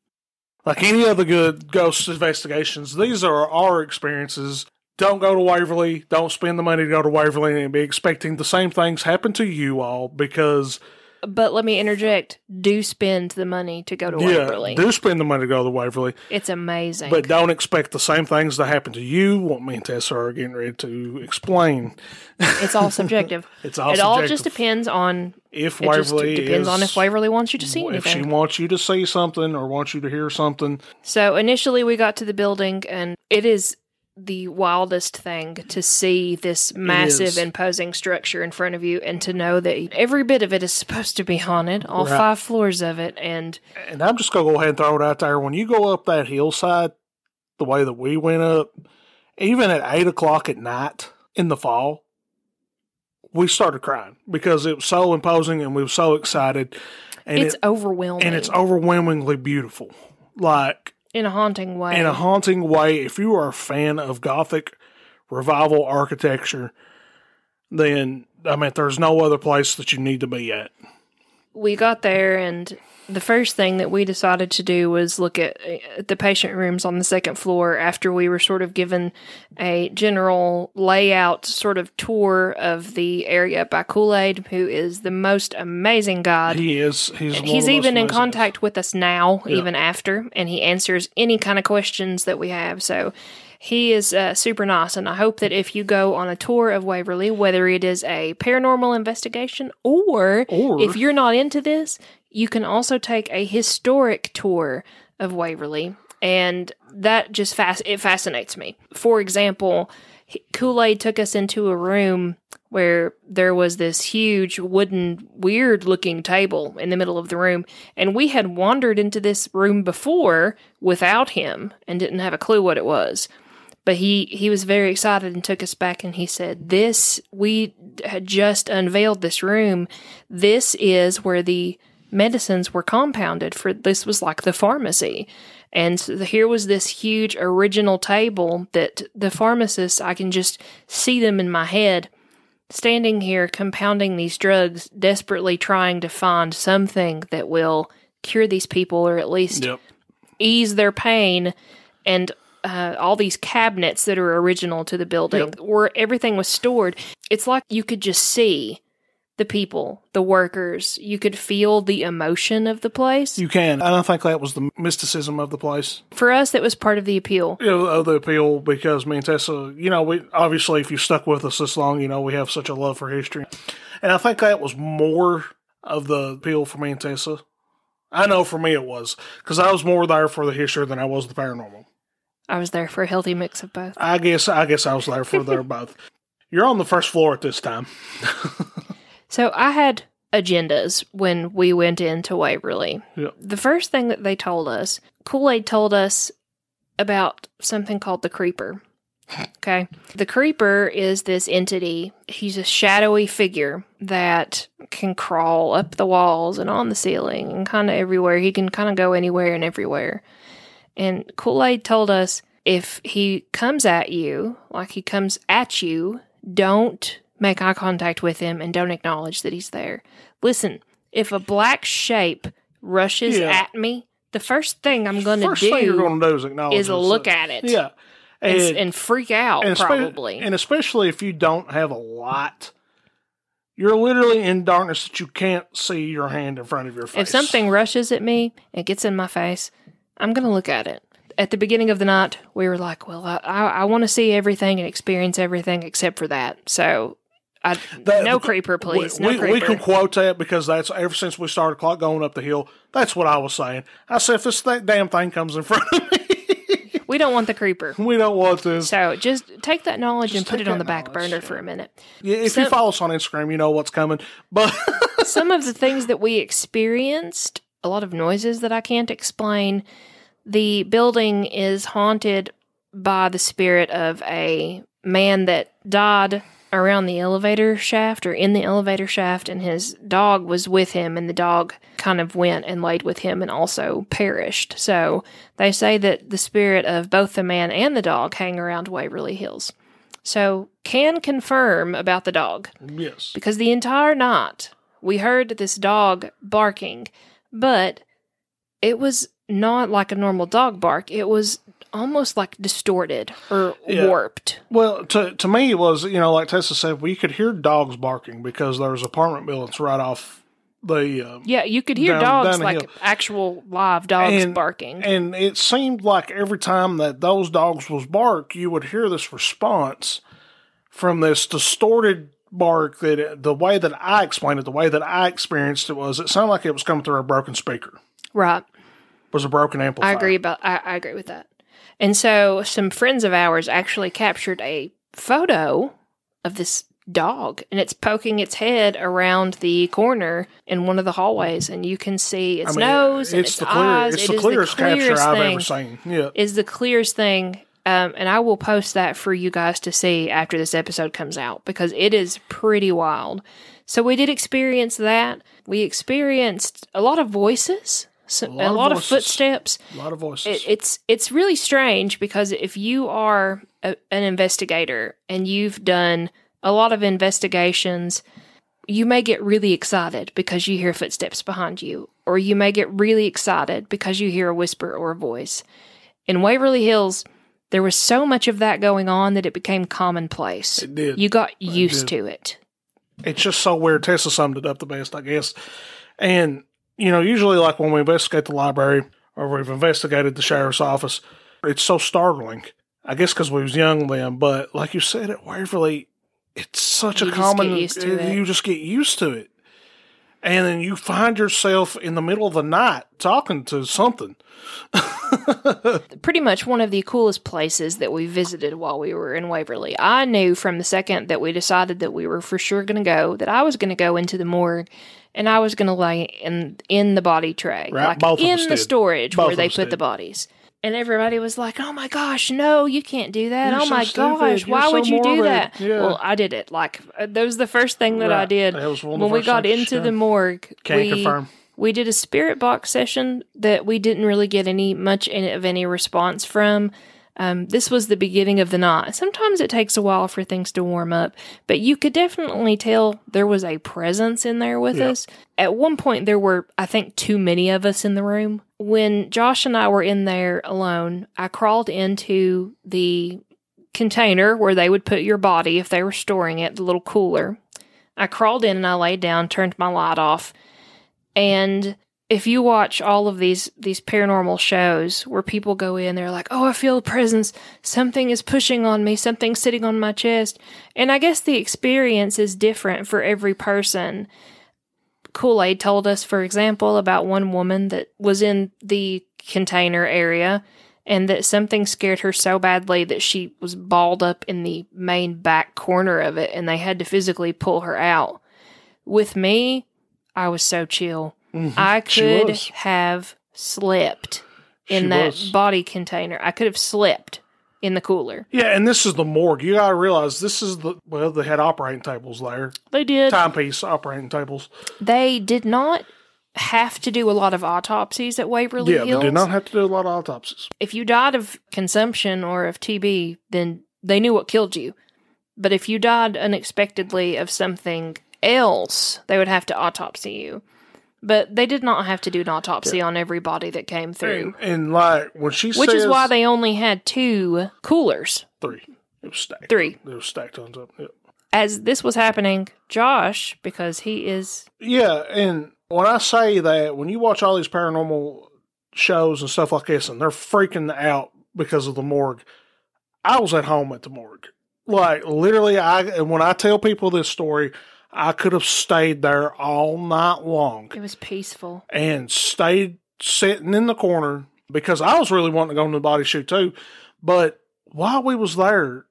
Like any other good ghost investigations, these are our experiences. Don't go to Waverly. Don't spend the money to go to Waverly and be expecting the same things happen to you all, because... But let me interject, do spend the money to go to yeah, Waverly. do spend the money to go to Waverly. It's amazing. But don't expect the same things to happen to you, what me and Tessa are getting ready to explain. It's all subjective. It's all it subjective. All just depends on if it Waverly just depends is, on if Waverly wants you to see anything. If she wants you to see something or wants you to hear something. So initially we got to the building, and it is the wildest thing to see this massive imposing structure in front of you and to know that every bit of it is supposed to be haunted, all right. five floors of it. And and I'm just going to go ahead and throw it out there. When you go up that hillside, the way that we went up, even at eight o'clock at night in the fall, we started crying because it was so imposing and we were so excited. And it's it, overwhelming. And it's overwhelmingly beautiful. Like, in a haunting way. In a haunting way. If you are a fan of Gothic revival architecture, then, I mean, there's no other place that you need to be at. We got there, and the first thing that we decided to do was look at the patient rooms on the second floor after we were sort of given a general layout sort of tour of the area by Kool-Aid, who is the most amazing guy. He is. He's, and he's even in contact with us now, yeah. even after, and he answers any kind of questions that we have. So he is uh, super nice, and I hope that if you go on a tour of Waverly, whether it is a paranormal investigation or, or if you're not into this, you can also take a historic tour of Waverly, and that just fas- it fascinates me. For example, Kool-Aid took us into a room where there was this huge wooden, weird-looking table in the middle of the room, and we had wandered into this room before without him and didn't have a clue what it was. But he, he was very excited and took us back, and he said, this, we had just unveiled this room. This is where the medicines were compounded for. This was like the pharmacy. And so here was this huge original table that the pharmacists, I can just see them in my head, standing here compounding these drugs, desperately trying to find something that will cure these people or at least yep. ease their pain. And Uh, all these cabinets that are original to the building, yep. where everything was stored. It's like you could just see the people, the workers. You could feel the emotion of the place. You can. And I think that was the mysticism of the place. For us, that was part of the appeal. You know, the appeal, because me and Tessa, you know, we obviously, if you stuck with us this long, you know, we have such a love for history. And I think that was more of the appeal for me and Tessa. I know for me it was, because I was more there for the history than I was the paranormal. I was there for a healthy mix of both. I guess I guess I was there for their both. You're on the first floor at this time. So I had agendas when we went into Waverly. Yep. The first thing that they told us, Kool-Aid told us about something called the Creeper. Okay. The Creeper is this entity. He's a shadowy figure that can crawl up the walls and on the ceiling and kind of everywhere. He can kind of go anywhere and everywhere. And Kool-Aid told us, if he comes at you, like he comes at you, don't make eye contact with him and don't acknowledge that he's there. Listen, if a black shape rushes yeah. at me, the first thing I'm going to do, do is, acknowledge is look at it. Yeah. And, and, and freak out, and probably. And especially if you don't have a light, you're literally in darkness that you can't see your hand in front of your face. If something rushes at me and gets in my face, I'm going to look at it. At the beginning of the night, we were like, well, I I, I want to see everything and experience everything except for that. So, I, that, no creeper, please. We, no creeper. We can quote that, because that's, ever since we started clock going up the hill, that's what I was saying. I said, if this th- damn thing comes in front of me. We don't want the creeper. We don't want this. So, just take that knowledge just and put it on the back burner for a minute. Yeah, if so, you follow us on Instagram, you know what's coming. But some of the things that we experienced, a lot of noises that I can't explain. The building is haunted by the spirit of a man that died around the elevator shaft, or in the elevator shaft, and his dog was with him, and the dog kind of went and laid with him and also perished. So they say that the spirit of both the man and the dog hang around Waverly Hills. So can confirm about the dog. Yes. Because the entire night we heard this dog barking, but it was not like a normal dog bark. It was almost like distorted or yeah. warped. Well, to to me, it was, you know, like Tessa said, we could hear dogs barking because there's apartment buildings right off the... Uh, yeah, you could hear down, dogs, down like hill. Actual live dogs and, barking. And it seemed like every time that those dogs was bark, you would hear this response from this distorted bark that it, the way that I explained it, the way that I experienced it was, it sounded like it was coming through a broken speaker. Right. Was a broken amplifier. I agree about. I, I agree with that. And so some friends of ours actually captured a photo of this dog, and it's poking its head around the corner in one of the hallways, and you can see its I mean, nose it's and its the clear, eyes. It's it the, clearest the clearest capture I've ever seen. Yeah, is the clearest thing. Um, and I will post that for you guys to see after this episode comes out, because it is pretty wild. So we did experience that. We experienced a lot of voices. So, a lot, a lot of, of footsteps. A lot of voices. It, it's it's really strange, because if you are a, an investigator and you've done a lot of investigations, you may get really excited because you hear footsteps behind you, or you may get really excited because you hear a whisper or a voice. In Waverly Hills, there was so much of that going on that it became commonplace. It did. You got used to it. It's just so weird. Tessa summed it up the best, I guess. And... You know, usually like when we investigate the library, or we've investigated the sheriff's office, it's so startling. I guess because we was young then, but like you said at Waverly, it's such you a common... You just get used to it. You just get used to it. And then you find yourself in the middle of the night talking to something. Pretty much one of the coolest places that we visited while we were in Waverly. I knew from the second that we decided that we were for sure going to go, that I was going to go into the morgue. And I was going to lay in in the body tray, right? Like in the storage where they put the bodies. And everybody was like, "Oh my gosh, no, you can't do that! Oh my gosh, why would you do that?" Well, I did it. Like that was the first thing that I did when we got into the morgue. Can't confirm. We did a spirit box session that we didn't really get any much in, of any response from. Um, this was the beginning of the night. Sometimes it takes a while for things to warm up, but you could definitely tell there was a presence in there with yep. us. At one point, there were, I think, too many of us in the room. When Josh and I were in there alone, I crawled into the container where they would put your body if they were storing it, the little cooler. I crawled in and I laid down, turned my light off. And if you watch all of these these paranormal shows where people go in, they're like, oh, I feel a presence. Something is pushing on me. Something's sitting on my chest. And I guess the experience is different for every person. Kool-Aid told us, for example, about one woman that was in the container area and that something scared her so badly that she was balled up in the main back corner of it, and they had to physically pull her out. With me, I was so chill. Mm-hmm. I could have slept in she that was. body container. I could have slept in the cooler. Yeah, and this is the morgue. You gotta realize this is the, well, they had operating tables there. They did. Timepiece operating tables. They did not have to do a lot of autopsies at Waverly Hills. Yeah, they did not have to do a lot of autopsies. If you died of consumption or of T B, then they knew what killed you. But if you died unexpectedly of something else, they would have to autopsy you. But they did not have to do an autopsy yeah. on everybody that came through. And, and like, when she Which says, is why they only had two coolers. Three. It was stacked. Three. It was stacked on top. Yep. As this was happening, Josh, because he is... Yeah, and... When I say that, when you watch all these paranormal shows and stuff like this, and they're freaking out because of the morgue, I was at home at the morgue. Like, literally, I when I tell people this story, I could have stayed there all night long. It was peaceful. And stayed sitting in the corner, because I was really wanting to go into the body shoot, too. But while we was there,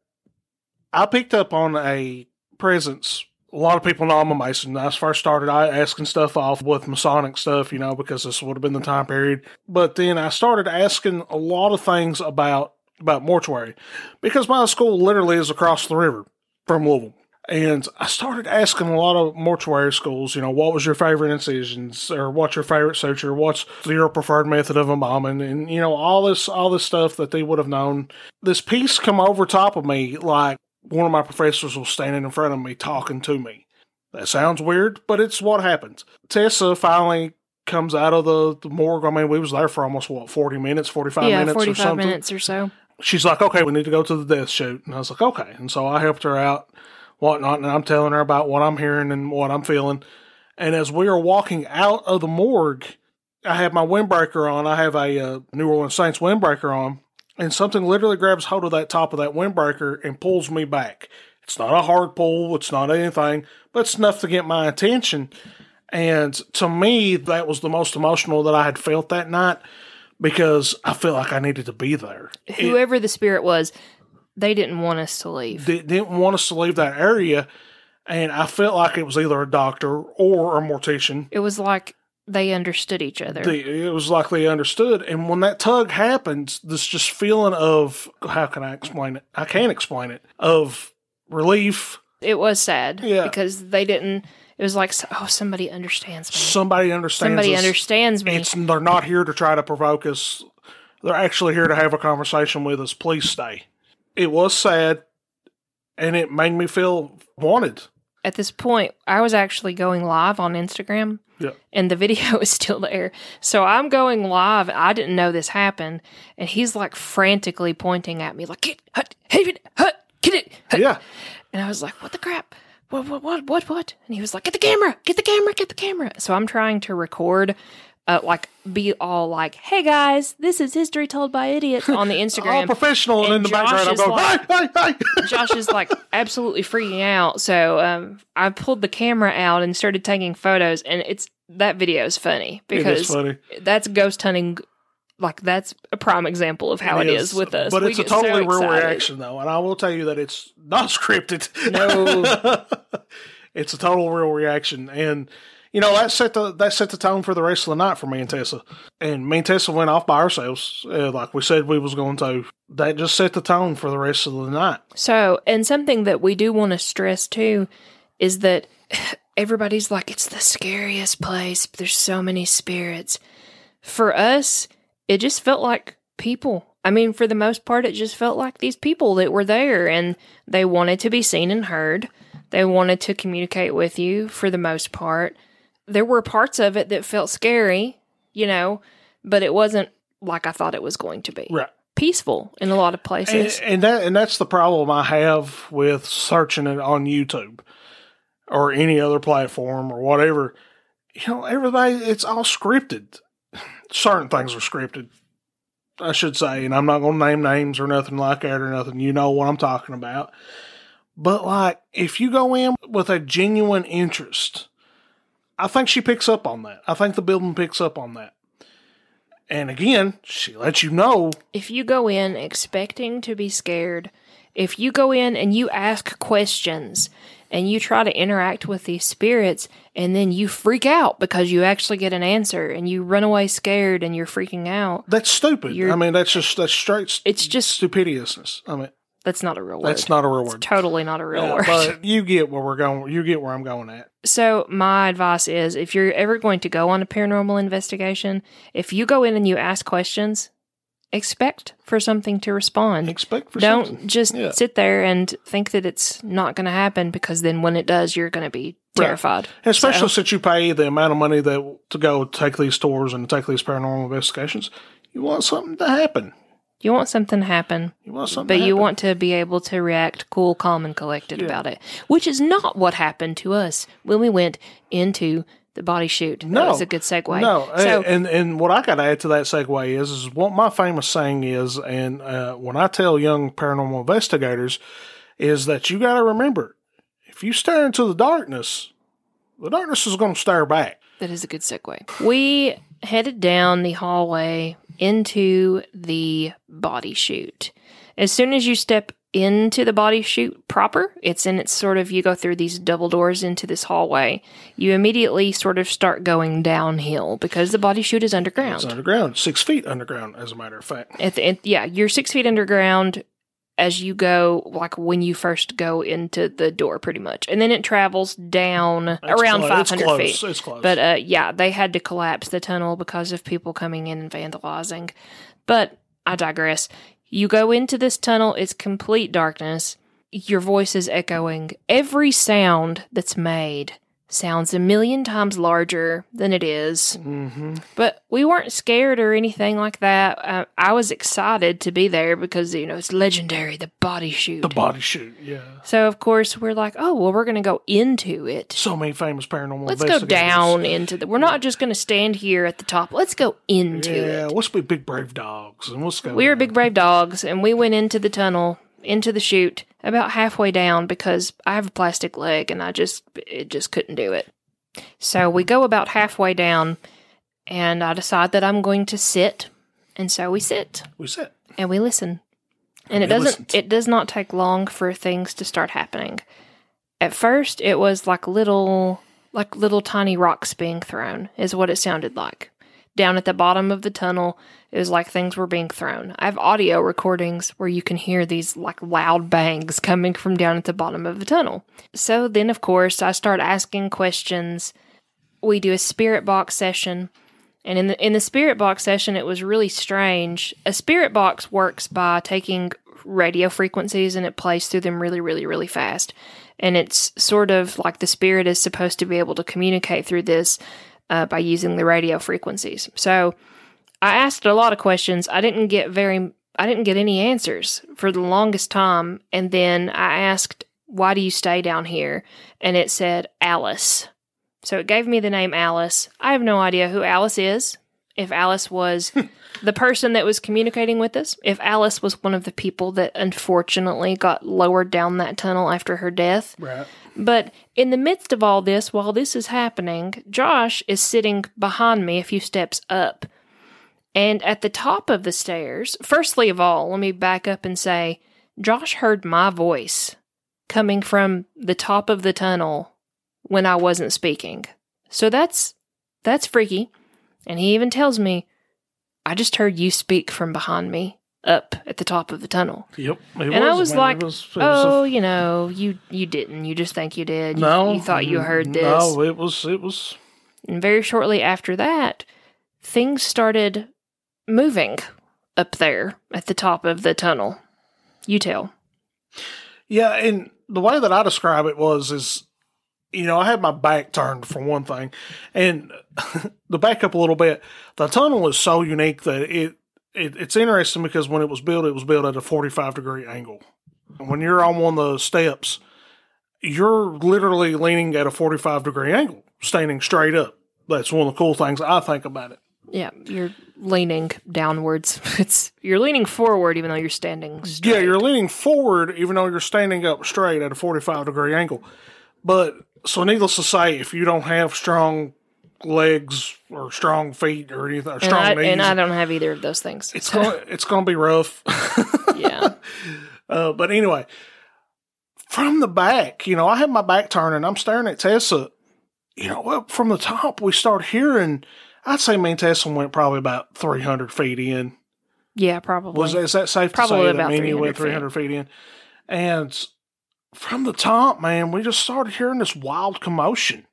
I picked up on a presence. A lot of people know I'm a Mason. When I first started, I asking stuff off with Masonic stuff, you know, because this would have been the time period. But then I started asking a lot of things about, about mortuary, because my school literally is across the river from Louisville. And I started asking a lot of mortuary schools, you know, what was your favorite incisions, or what's your favorite suture, what's your preferred method of embalming, and, you know, all this, all this stuff that they would have known. This piece come over top of me, like, one of my professors was standing in front of me talking to me. That sounds weird, but it's what happens. Tessa finally comes out of the, the morgue. I mean, we was there for almost, what, forty minutes, forty-five yeah, minutes forty-five or something? Yeah, forty-five minutes or so. She's like, okay, we need to go to the death shoot. And I was like, okay. And so I helped her out, whatnot, and I'm telling her about what I'm hearing and what I'm feeling. And as we are walking out of the morgue, I have my windbreaker on. I have a uh, New Orleans Saints windbreaker on. And something literally grabs hold of that top of that windbreaker and pulls me back. It's not a hard pull. It's not anything. But it's enough to get my attention. And to me, that was the most emotional that I had felt that night, because I felt like I needed to be there. Whoever it, the spirit was, they didn't want us to leave. They didn't want us to leave that area. And I felt like it was either a doctor or a mortician. It was like... They understood each other. It was like they understood. And when that tug happens, this just feeling of, how can I explain it? I can't explain it. Of relief. It was sad. Yeah. Because they didn't, it was like, oh, somebody understands me. Somebody understands Somebody us. understands me. It's, they're not here to try to provoke us. They're actually here to have a conversation with us. Please stay. It was sad. And it made me feel wanted. At this point, I was actually going live on Instagram. Yeah. And the video is still there. So I'm going live. I didn't know this happened. And he's like frantically pointing at me, like, get hut, hut, hut, get it, hut. Yeah. And I was like, what the crap? What, what, what, what, what? And he was like, get the camera, get the camera, get the camera. So I'm trying to record, uh, like, be all like, hey guys, this is History Told by Idiots on the Instagram. All professional. And in the Josh background, I'm going, like, hey, hey, hey. Josh is like absolutely freaking out. So um, I pulled the camera out and started taking photos. And it's, that video is funny, because is funny. That's ghost hunting. Like, that's a prime example of how it, it is. is with us. But we it's a totally so real excited. reaction, though. And I will tell you that it's not scripted. No. It's a total real reaction. And, you know, that set the that set the tone for the rest of the night for me and Tessa. And me and Tessa went off by ourselves, uh, like we said we was going to. That just set the tone for the rest of the night. So, and something that we do want to stress, too, is that... Everybody's like, it's the scariest place. There's so many spirits. For us, it just felt like people. I mean, for the most part, it just felt like these people that were there, and they wanted to be seen and heard. They wanted to communicate with you, for the most part. There were parts of it that felt scary, you know, but it wasn't like I thought it was going to be. Right. Peaceful in a lot of places. And, and that and that's the problem I have with searching it on YouTube. or any other platform or whatever, you know, everybody, it's all scripted. Certain things are scripted, I should say, and I'm not going to name names or nothing like that or nothing. You know what I'm talking about. But, like, if you go in with a genuine interest, I think she picks up on that. I think the building picks up on that. And, again, she lets you know. If you go in expecting to be scared, if you go in and you ask questions and you try to interact with these spirits and then you freak out because you actually get an answer and you run away scared and you're freaking out. That's stupid. You're, I mean, that's just that's straight it's just, stupidiousness. I mean, that's not a real word. That's not a real word. It's totally not a real yeah, word. But you get where we're going. You get where I'm going at. So my advice is, if you're ever going to go on a paranormal investigation, if you go in and you ask questions, expect for something to respond. Expect for Don't something. Don't just yeah. sit there and think that it's not going to happen, because then when it does, you're going to be terrified. Right. Especially so. Since you pay the amount of money that to go take these tours and take these paranormal investigations, you want something to happen. You want something to happen, you want something but to you happen. want to be able to react cool, calm, and collected yeah. about it, which is not what happened to us when we went into the body shoot. No. That was a good segue. No, so, and, and what I got to add to that segue is, is what my famous saying is, and uh, when I tell young paranormal investigators, is that you got to remember, if you stare into the darkness, the darkness is going to stare back. That is a good segue. We headed down the hallway into the body chute. As soon as you step into the body chute proper, it's in its sort of, you go through these double doors into this hallway, you immediately sort of start going downhill because the body chute is underground. It's underground, six feet underground, as a matter of fact. At the end, yeah, you're six feet underground as you go, like when you first go into the door, pretty much. And then it travels down it's around close. five hundred it's close. feet. It's close. But uh, yeah, they had to collapse the tunnel because of people coming in and vandalizing. But I digress. You go into this tunnel, it's complete darkness. Your voice is echoing. Every sound that's made sounds a million times larger than it is. Mm-hmm. But we weren't scared or anything like that. Uh, I was excited to be there because, you know, it's legendary, the body shoot. The body shoot, yeah. So, of course, we're like, oh, well, we're going to go into it. So many famous paranormal investigators. Let's go down into the... We're not just going to stand here at the top. Let's go into yeah, it. Yeah, let's be big, brave dogs. And let's go. We were big, brave dogs, and we went into the tunnel, into the chute, about halfway down, because I have a plastic leg and I just, it just couldn't do it. So we go about halfway down and I decide that I'm going to sit. And so we sit. We sit. And we listen. And, and it doesn't, listens. it does not take long for things to start happening. At first it was like little, like little tiny rocks being thrown is what it sounded like. Down at the bottom of the tunnel, it was like things were being thrown. I have audio recordings where you can hear these like loud bangs coming from down at the bottom of the tunnel. So then, of course, I start asking questions. We do a spirit box session. And in the, in the spirit box session, it was really strange. A spirit box works by taking radio frequencies and it plays through them really, really, really fast. And it's sort of like the spirit is supposed to be able to communicate through this Uh, by using the radio frequencies. So I asked a lot of questions. I didn't get very, I didn't get any answers for the longest time. And then I asked, why do you stay down here? And it said, Alice. So it gave me the name Alice. I have no idea who Alice is. If Alice was the person that was communicating with us, if Alice was one of the people that unfortunately got lowered down that tunnel after her death. Right. But in the midst of all this, while this is happening, Josh is sitting behind me a few steps up. And at the top of the stairs, firstly of all, let me back up and say, Josh heard my voice coming from the top of the tunnel when I wasn't speaking. So that's that's freaky. And he even tells me, I just heard you speak from behind me up at the top of the tunnel. Yep. And was, I was man, like, it was, it was oh, a... you know, you, you didn't. You just think you did. You, no. You thought you heard this. No, it was, it was. And very shortly after that, things started moving up there at the top of the tunnel. You tell. Yeah, and the way that I describe it was is, you know, I had my back turned for one thing. And to back up a little bit, the tunnel is so unique that it, it it's interesting because when it was built, it was built at a forty-five degree angle. When you're on one of the steps, you're literally leaning at a forty-five degree angle, standing straight up. That's one of the cool things I think about it. Yeah, you're leaning downwards. It's you're leaning forward even though you're standing straight. Yeah, you're leaning forward even though you're standing up straight at a forty-five degree angle. But so needless to say, if you don't have strong legs or strong feet or anything, or and strong I, knees, and I don't have either of those things, it's so. gonna, it's going to be rough. Yeah. Uh, but anyway, from the back, you know, I have my back turned and I'm staring at Tessa. You know, up from the top, we start hearing. I'd say me and Tessa went probably about three hundred feet in. Yeah, probably. Was Is that safe probably to say about that me and you went three hundred feet in? And from the top, man, we just started hearing this wild commotion.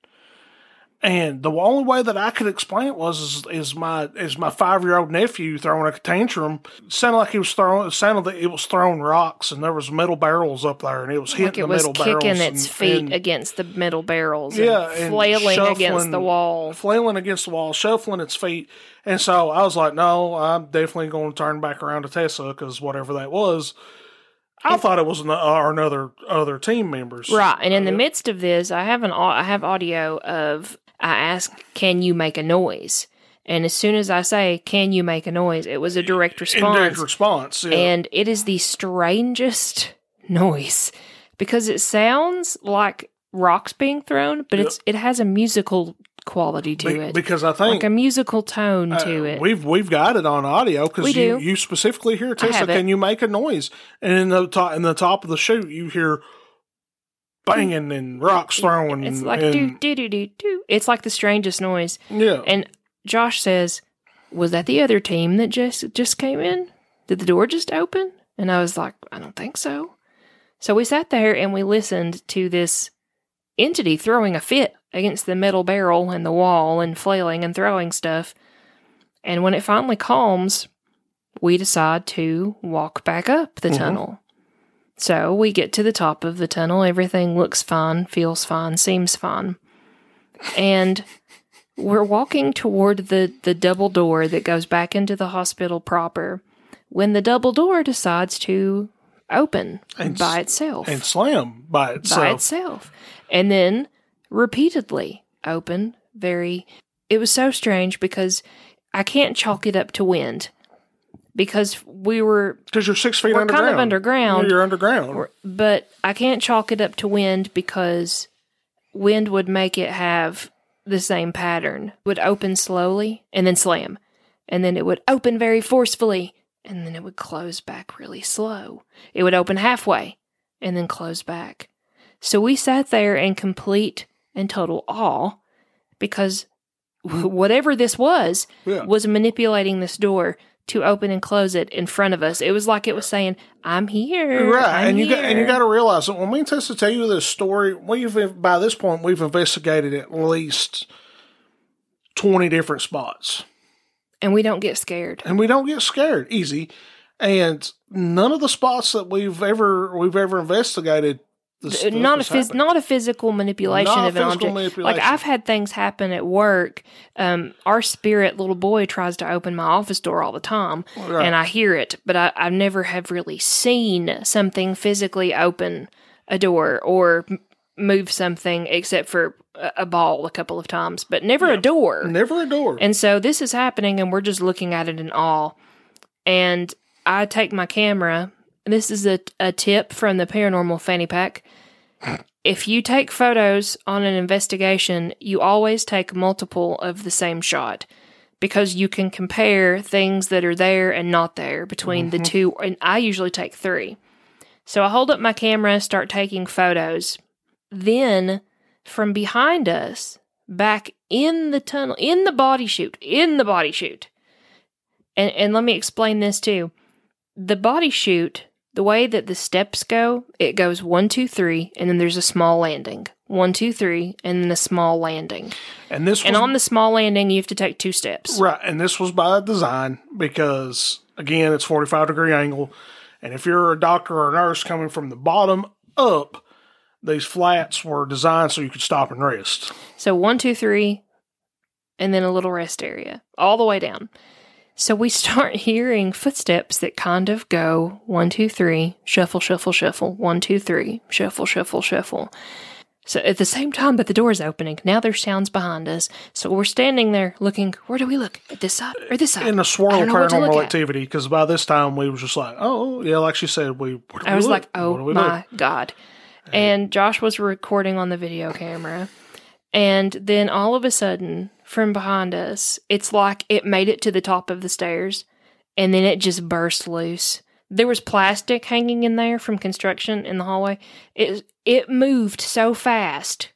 And the only way that I could explain it was is, is my is my five-year-old nephew throwing a tantrum. It sounded like he was throwing. It sounded like it was throwing rocks, and there was metal barrels up there, and it was hitting like it the was metal barrels. It was kicking its and, feet and, against the metal barrels, yeah, and flailing and against the wall, flailing against the wall, shuffling its feet. And so I was like, "No, I'm definitely going to turn back around to Tessa because whatever that was." I thought it was another other team members, right? And in the midst of this, I have an I have audio of I asked, "Can you make a noise?" And as soon as I say, "Can you make a noise?" it was a direct response. Direct response, yeah. And it is the strangest noise because it sounds like rocks being thrown, but yep. it's it has a musical quality to Be- it because I think like a musical tone to uh, it. We've we've got it on audio because you, you specifically hear Tessa. Can you make a noise? And in the top in the top of the chute, you hear banging and rocks throwing. It's like do do do do do. It's like the strangest noise. Yeah. And Josh says, "Was that the other team that just just came in? Did the door just open?" And I was like, "I don't think so." So we sat there and we listened to this entity throwing a fit against the metal barrel and the wall and flailing and throwing stuff. And when it finally calms, we decide to walk back up the mm-hmm. tunnel. So we get to the top of the tunnel. Everything looks fine, feels fine, seems fine. And we're walking toward the, the double door that goes back into the hospital proper when the double door decides to open and by itself. And slam by itself. By itself. And then repeatedly open, very... It was so strange because I can't chalk it up to wind because we were... Because you're six feet we're underground. kind of underground. You're underground. But I can't chalk it up to wind because wind would make it have the same pattern. It would open slowly and then slam. And then it would open very forcefully and then it would close back really slow. It would open halfway and then close back. So we sat there in complete and total awe because whatever this was, yeah. was manipulating this door to open and close it in front of us. It was like it was saying, "I'm here." Right. I'm and you here. got and you got to realize that when we intend to tell you this story, we've by this point we've investigated at least twenty different spots. And we don't get scared. And we don't get scared easy. And none of the spots that we've ever we've ever investigated The, not a phys- not a physical manipulation not of an object. Manipulation. Like I've had things happen at work. Um, our spirit little boy tries to open my office door all the time, right. and I hear it, but I, I never have really seen something physically open a door or m- move something, except for a, a ball a couple of times, but never yeah. a door, never a door. And so this is happening, and we're just looking at it in awe. And I take my camera. This is a, a tip from the Paranormal Fanny Pack. If you take photos on an investigation, you always take multiple of the same shot because you can compare things that are there and not there between mm-hmm. the two. And I usually take three. So I hold up my camera, start taking photos. Then from behind us, back in the tunnel, in the body chute, in the body chute. And, and let me explain this too. The body chute... The way that the steps go, it goes one, two, three, and then there's a small landing. One, two, three, and then a small landing. And this, was, and on the small landing, you have to take two steps. Right, and this was by design because, again, it's forty-five degree angle, and if you're a doctor or a nurse coming from the bottom up, these flats were designed so you could stop and rest. So one, two, three, and then a little rest area all the way down. So we start hearing footsteps that kind of go one, two, three, shuffle, shuffle, shuffle, one, two, three, shuffle, shuffle, shuffle. So at the same time that the door is opening, now there's sounds behind us. So we're standing there looking, where do we look? At this side or this side? In a swirl of paranormal activity, because by this time we were just like, oh, yeah, like she said, we. Where do I we was look? Like, oh my look? God. And, and Josh was recording on the video camera. And then all of a sudden, from behind us, it's like it made it to the top of the stairs, and then it just burst loose. There was plastic hanging in there from construction in the hallway. It it moved so fast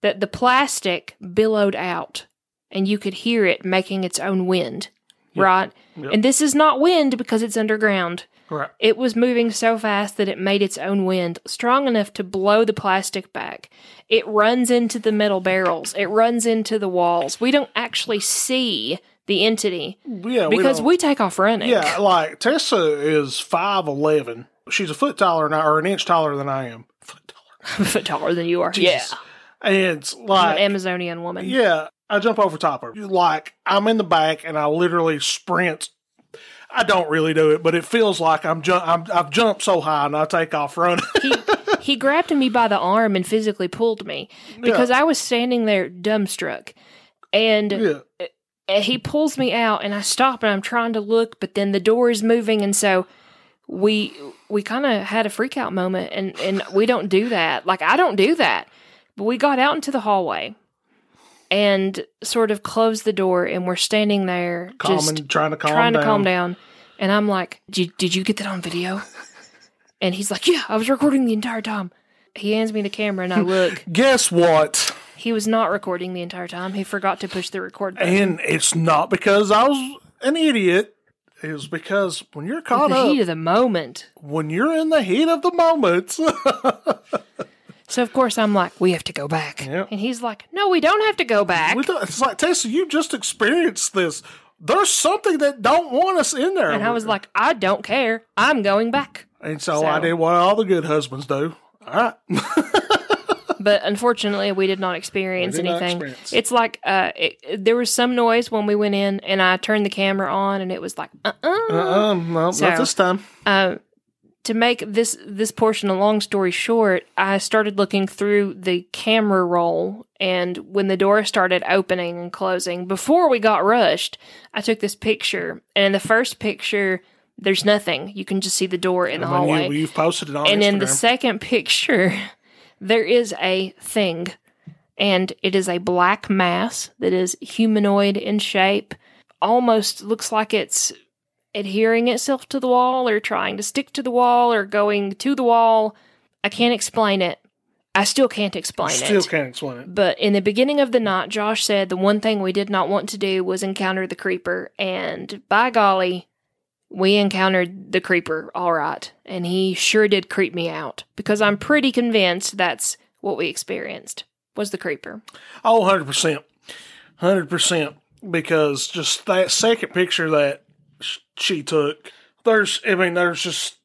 that the plastic billowed out, and you could hear it making its own wind, yep. right? Yep. And this is not wind because it's underground. Right. It was moving so fast that it made its own wind, strong enough to blow the plastic back. It runs into the metal barrels. It runs into the walls. We don't actually see the entity yeah, because we, we take off running. Yeah, like Tessa is five eleven. She's a foot taller than I, or an inch taller than I am. Foot taller. Foot taller than you are. Jesus. Yeah. And it's like. I'm an Amazonian woman. Yeah. I jump over top of her. Like, I'm in the back and I literally sprint. I don't really do it, but it feels like I'm, ju- I'm I've jumped so high and I take off running. he, he grabbed me by the arm and physically pulled me because yeah. I was standing there dumbstruck, and yeah. he pulls me out and I stop and I'm trying to look, but then the door is moving, and so we we kind of had a freak out moment, and, and we don't do that. Like, I don't do that, but we got out into the hallway. And sort of close the door, and we're standing there calm just and trying to calm trying down. to calm down. And I'm like, did you, did you get that on video? And he's like, yeah, I was recording the entire time. He hands me the camera, and I look. Guess what? He was not recording the entire time. He forgot to push the record button. And it's not because I was an idiot. It was because when you're caught up. In the heat of the moment. When you're in the heat of the moment. So, of course, I'm like, we have to go back. Yep. And he's like, no, we don't have to go back. We don't. It's like, Tessa, you just experienced this. There's something that don't want us in there. And I was like, I don't care. I'm going back. And so, so. I did what all the good husbands do. All right. But unfortunately, we did not experience did anything. Not experience. It's like uh, it, there was some noise when we went in, and I turned the camera on, and it was like, uh-uh. Uh-uh. No, so, not this time. Uh, To make this this portion a long story short, I started looking through the camera roll, and when the door started opening and closing, before we got rushed, I took this picture. And in the first picture, there's nothing. You can just see the door in the and hallway. You, you've posted it on And Instagram. In the second picture, there is a thing, and it is a black mass that is humanoid in shape. Almost looks like it's adhering itself to the wall, or trying to stick to the wall, or going to the wall. I can't explain it. I still can't explain still it. Still can't explain it. But in the beginning of the night, Josh said the one thing we did not want to do was encounter the creeper. And by golly, we encountered the creeper all right. And he sure did creep me out. Because I'm pretty convinced that's what we experienced, was the creeper. Oh, one hundred percent. one hundred percent. Because just that second picture that she took. There's, I mean, there's just...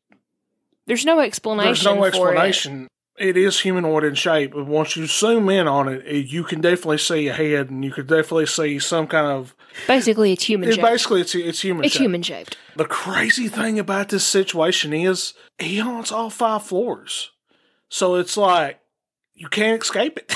There's no explanation There's no explanation. It. it is humanoid in shape, but once you zoom in on it, it, you can definitely see a head, and you could definitely see some kind of... Basically, it's human-shaped. It, basically, it's, it's human-shaped. It's human-shaped. The crazy thing about this situation is, he haunts all five floors. So it's like, you can't escape it.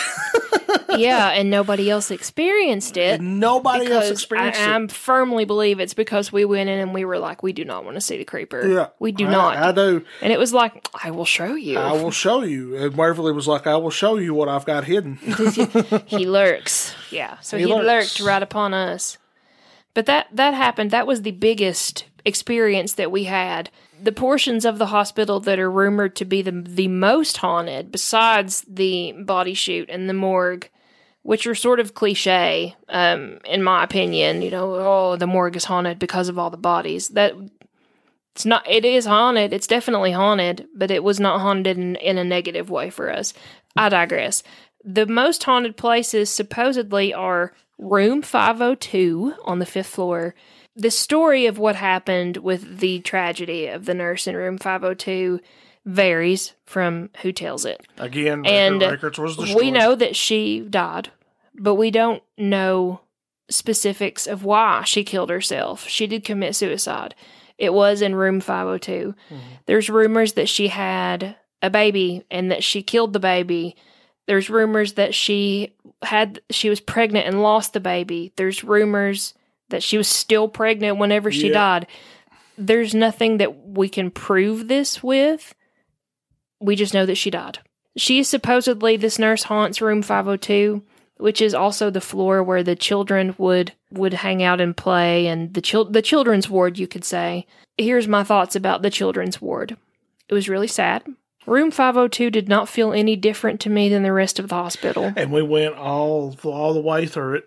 Yeah, and nobody else experienced it. And nobody else experienced I, it. I firmly believe it's because we went in and we were like, we do not want to see the creeper. Yeah. We do I, not. I do. And it was like, I will show you. I will show you. And Waverly was like, I will show you what I've got hidden. he, he lurks. Yeah. So he, he lurked right upon us. But that, that happened. That was the biggest experience that we had. The portions of the hospital that are rumored to be the the most haunted, besides the body chute and the morgue, which are sort of cliche, um, in my opinion, you know, oh, the morgue is haunted because of all the bodies. That it's not. It is haunted. It's definitely haunted, but it was not haunted in, in a negative way for us. I digress. The most haunted places supposedly are room five oh two on the fifth floor. The story of what happened with the tragedy of the nurse in room five oh two varies from who tells it. Again, and records was destroyed. We know that she died, but we don't know specifics of why she killed herself. She did commit suicide. It was in room five oh two. Mm-hmm. There's rumors that she had a baby and that she killed the baby. There's rumors that she had she was pregnant and lost the baby. There's rumors that she was still pregnant whenever she yeah. died. There's nothing that we can prove this with. We just know that she died. She is supposedly, this nurse haunts room five oh two, which is also the floor where the children would, would hang out and play, and the chil- the children's ward, you could say. Here's my thoughts about the children's ward. It was really sad. Room five oh two did not feel any different to me than the rest of the hospital. And we went all, all the way through it.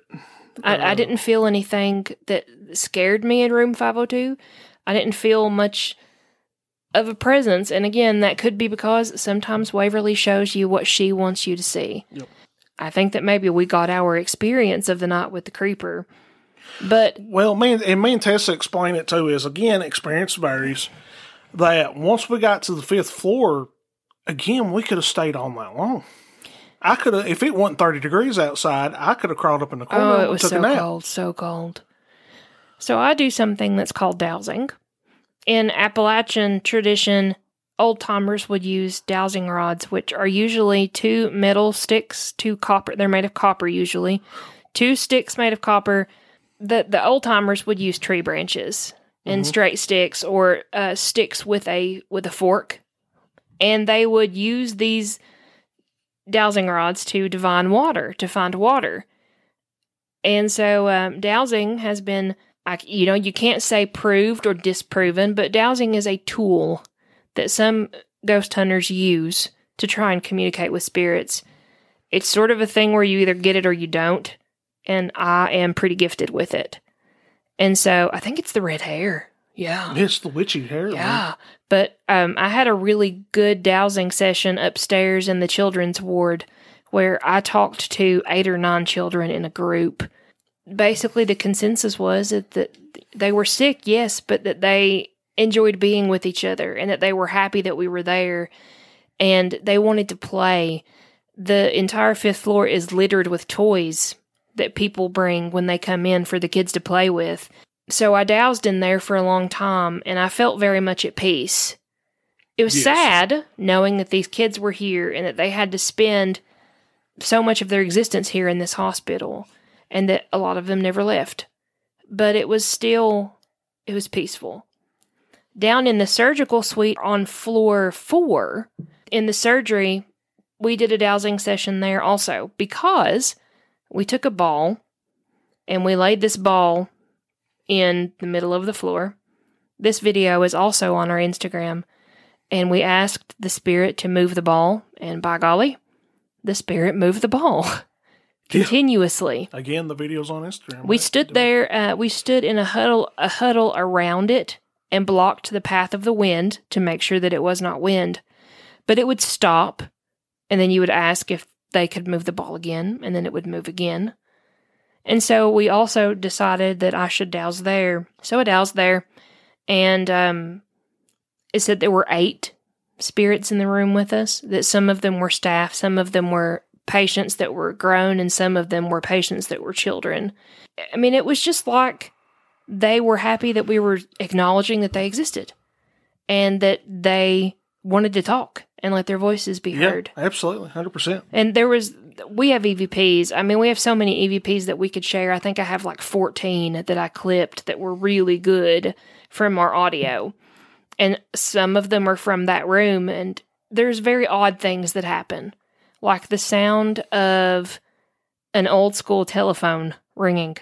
I, um, I didn't feel anything that scared me in room five oh two. I didn't feel much of a presence. And again, that could be because sometimes Waverly shows you what she wants you to see. Yep. I think that maybe we got our experience of the night with the creeper. But Well, me and, and me and Tessa explain it too is, again, experience varies. That once we got to the fifth floor, again, we could have stayed all night long. I could have, if it wasn't thirty degrees outside, I could have crawled up in the corner oh, it was and took so a nap. cold, so cold. So I do something that's called dowsing. In Appalachian tradition, old-timers would use dowsing rods, which are usually two metal sticks, two copper. They're made of copper, usually. Two sticks made of copper. The the old-timers would use tree branches and mm-hmm. straight sticks or uh, sticks with a with a fork. And they would use these dowsing rods to divine water, to find water. And so um, dowsing has been... I, you know, you can't say proved or disproven, but dowsing is a tool that some ghost hunters use to try and communicate with spirits. It's sort of a thing where you either get it or you don't, and I am pretty gifted with it. And so I think it's the red hair. Yeah. It's the witchy hair. Yeah. Man. But um, I had a really good dowsing session upstairs in the children's ward where I talked to eight or nine children in a group. Basically, the consensus was that, that they were sick, yes, but that they enjoyed being with each other and that they were happy that we were there and they wanted to play. The entire fifth floor is littered with toys that people bring when they come in for the kids to play with. So I dowsed in there for a long time and I felt very much at peace. It was yes. sad knowing that these kids were here and that they had to spend so much of their existence here in this hospital. And that a lot of them never left. But it was still, it was peaceful. Down in the surgical suite on floor four, in the surgery, we did a dowsing session there also. Because we took a ball, and we laid this ball in the middle of the floor. This video is also on our Instagram. And we asked the spirit to move the ball. And by golly, the spirit moved the ball. Continuously. Yeah. Again, the video's on Instagram. We stood there. Uh, we stood in a huddle, a huddle around it, and blocked the path of the wind to make sure that it was not wind. But it would stop, and then you would ask if they could move the ball again, and then it would move again. And so we also decided that I should douse there. So I doused there, and um, it said there were eight spirits in the room with us. That some of them were staff, some of them were patients that were grown, and some of them were patients that were children. I mean, it was just like they were happy that we were acknowledging that they existed and that they wanted to talk and let their voices be yeah, heard. Absolutely, one hundred percent. And there was, we have E V Ps. I mean, we have so many E V Ps that we could share. I think I have like fourteen that I clipped that were really good from our audio. And some of them are from that room, and there's very odd things that happen. Like the sound of an old school telephone ringing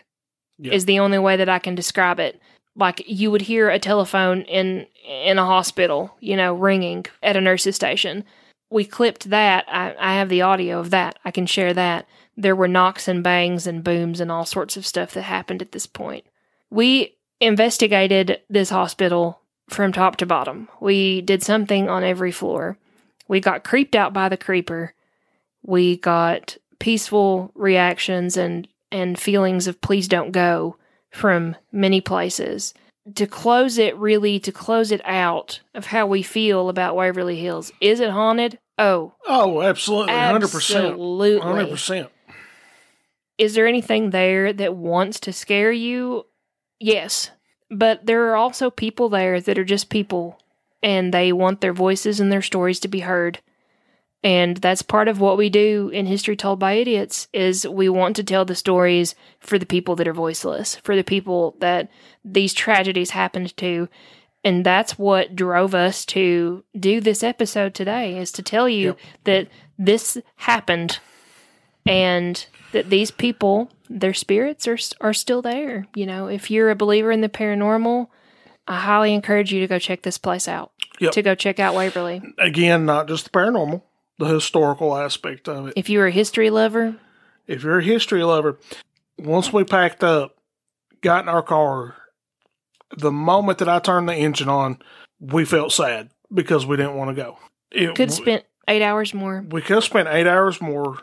yep. is the only way that I can describe it. Like you would hear a telephone in in a hospital, you know, ringing at a nurse's station. We clipped that. I, I have the audio of that. I can share that. There were knocks and bangs and booms and all sorts of stuff that happened at this point. We investigated this hospital from top to bottom. We did something on every floor. We got creeped out by the creeper. We got peaceful reactions and, and feelings of please don't go from many places. To close it really, to close it out of how we feel about Waverly Hills, is it haunted? Oh. Oh, absolutely. one hundred percent. Absolutely. one hundred percent. Is there anything there that wants to scare you? Yes. But there are also people there that are just people, and they want their voices and their stories to be heard. And that's part of what we do in History Told by Idiots, is we want to tell the stories for the people that are voiceless, for the people that these tragedies happened to. And that's what drove us to do this episode today, is to tell you yep. that this happened and that these people, their spirits are are still there. You know, if you're a believer in the paranormal, I highly encourage you to go check this place out, yep. to go check out Waverly. Again, not just the paranormal, the historical aspect of it. If you're a history lover. If you're a history lover, once we packed up, got in our car, the moment that I turned the engine on, we felt sad because we didn't want to go. It, could have spent eight hours more. We could have spent eight hours more.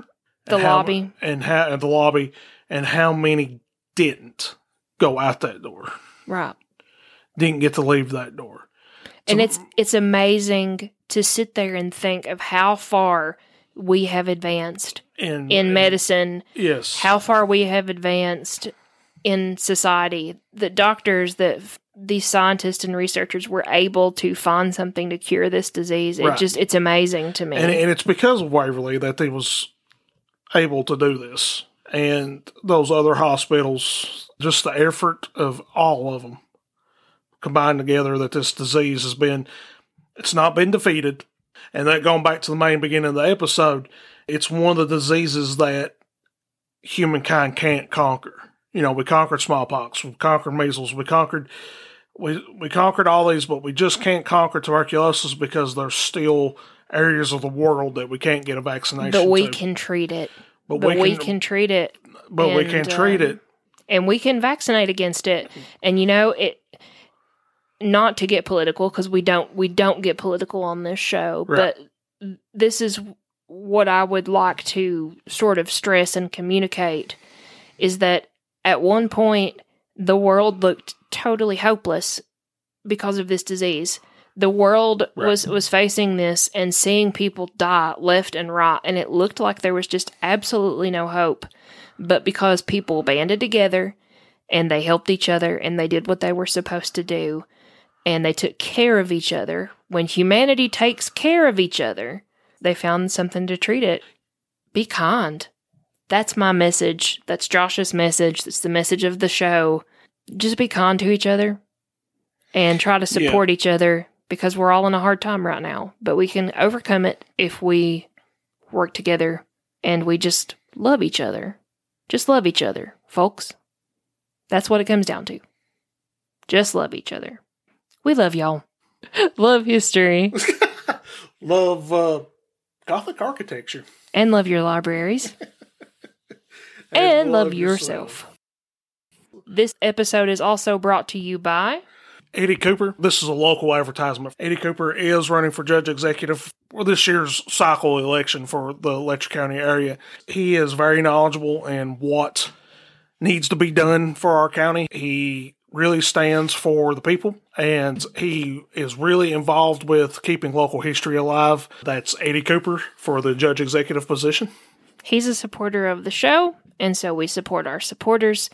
The how, lobby. And how and the lobby, and how many didn't go out that door. Right. Didn't get to leave that door. So, and it's it's amazing to sit there and think of how far we have advanced in, in medicine. In, yes. How far we have advanced in society. The doctors, that these scientists and researchers were able to find something to cure this disease. It right. just it's amazing to me. And, and it's because of Waverly that they was able to do this. And those other hospitals, just the effort of all of them combined together, that this disease has been, it's not been defeated. And that, going back to the main beginning of the episode, it's one of the diseases that humankind can't conquer. You know, we conquered smallpox, we conquered measles, we conquered, we, we conquered all these, but we just can't conquer tuberculosis because there's still areas of the world that we can't get a vaccination to. But we to. can treat it. But, but we, can, we can treat it. But and, we can treat um, it. And we can vaccinate against it. And, you know, it. Not to get political, because we don't, we don't get political on this show, right. but this is what I would like to sort of stress and communicate, is that at one point, the world looked totally hopeless because of this disease. The world right. was, was facing this and seeing people die left and right, and it looked like there was just absolutely no hope. But because people banded together, and they helped each other, and they did what they were supposed to do, and they took care of each other, when humanity takes care of each other, they found something to treat it. Be kind. That's my message. That's Josh's message. That's the message of the show. Just be kind to each other and try to support yeah. each other. Because we're all in a hard time right now, but we can overcome it if we work together and we just love each other. Just love each other, folks. That's what it comes down to. Just love each other. We love y'all. Love history. Love uh, Gothic architecture. And love your libraries. and and love, love yourself. yourself. This episode is also brought to you by Eddie Cooper. This is a local advertisement. Eddie Cooper is running for judge executive for this year's cycle election for the Letcher County area. He is very knowledgeable in what needs to be done for our county. He really stands for the people, and he is really involved with keeping local history alive. That's Eddie Cooper for the judge executive position. He's a supporter of the show, and so we support our supporters.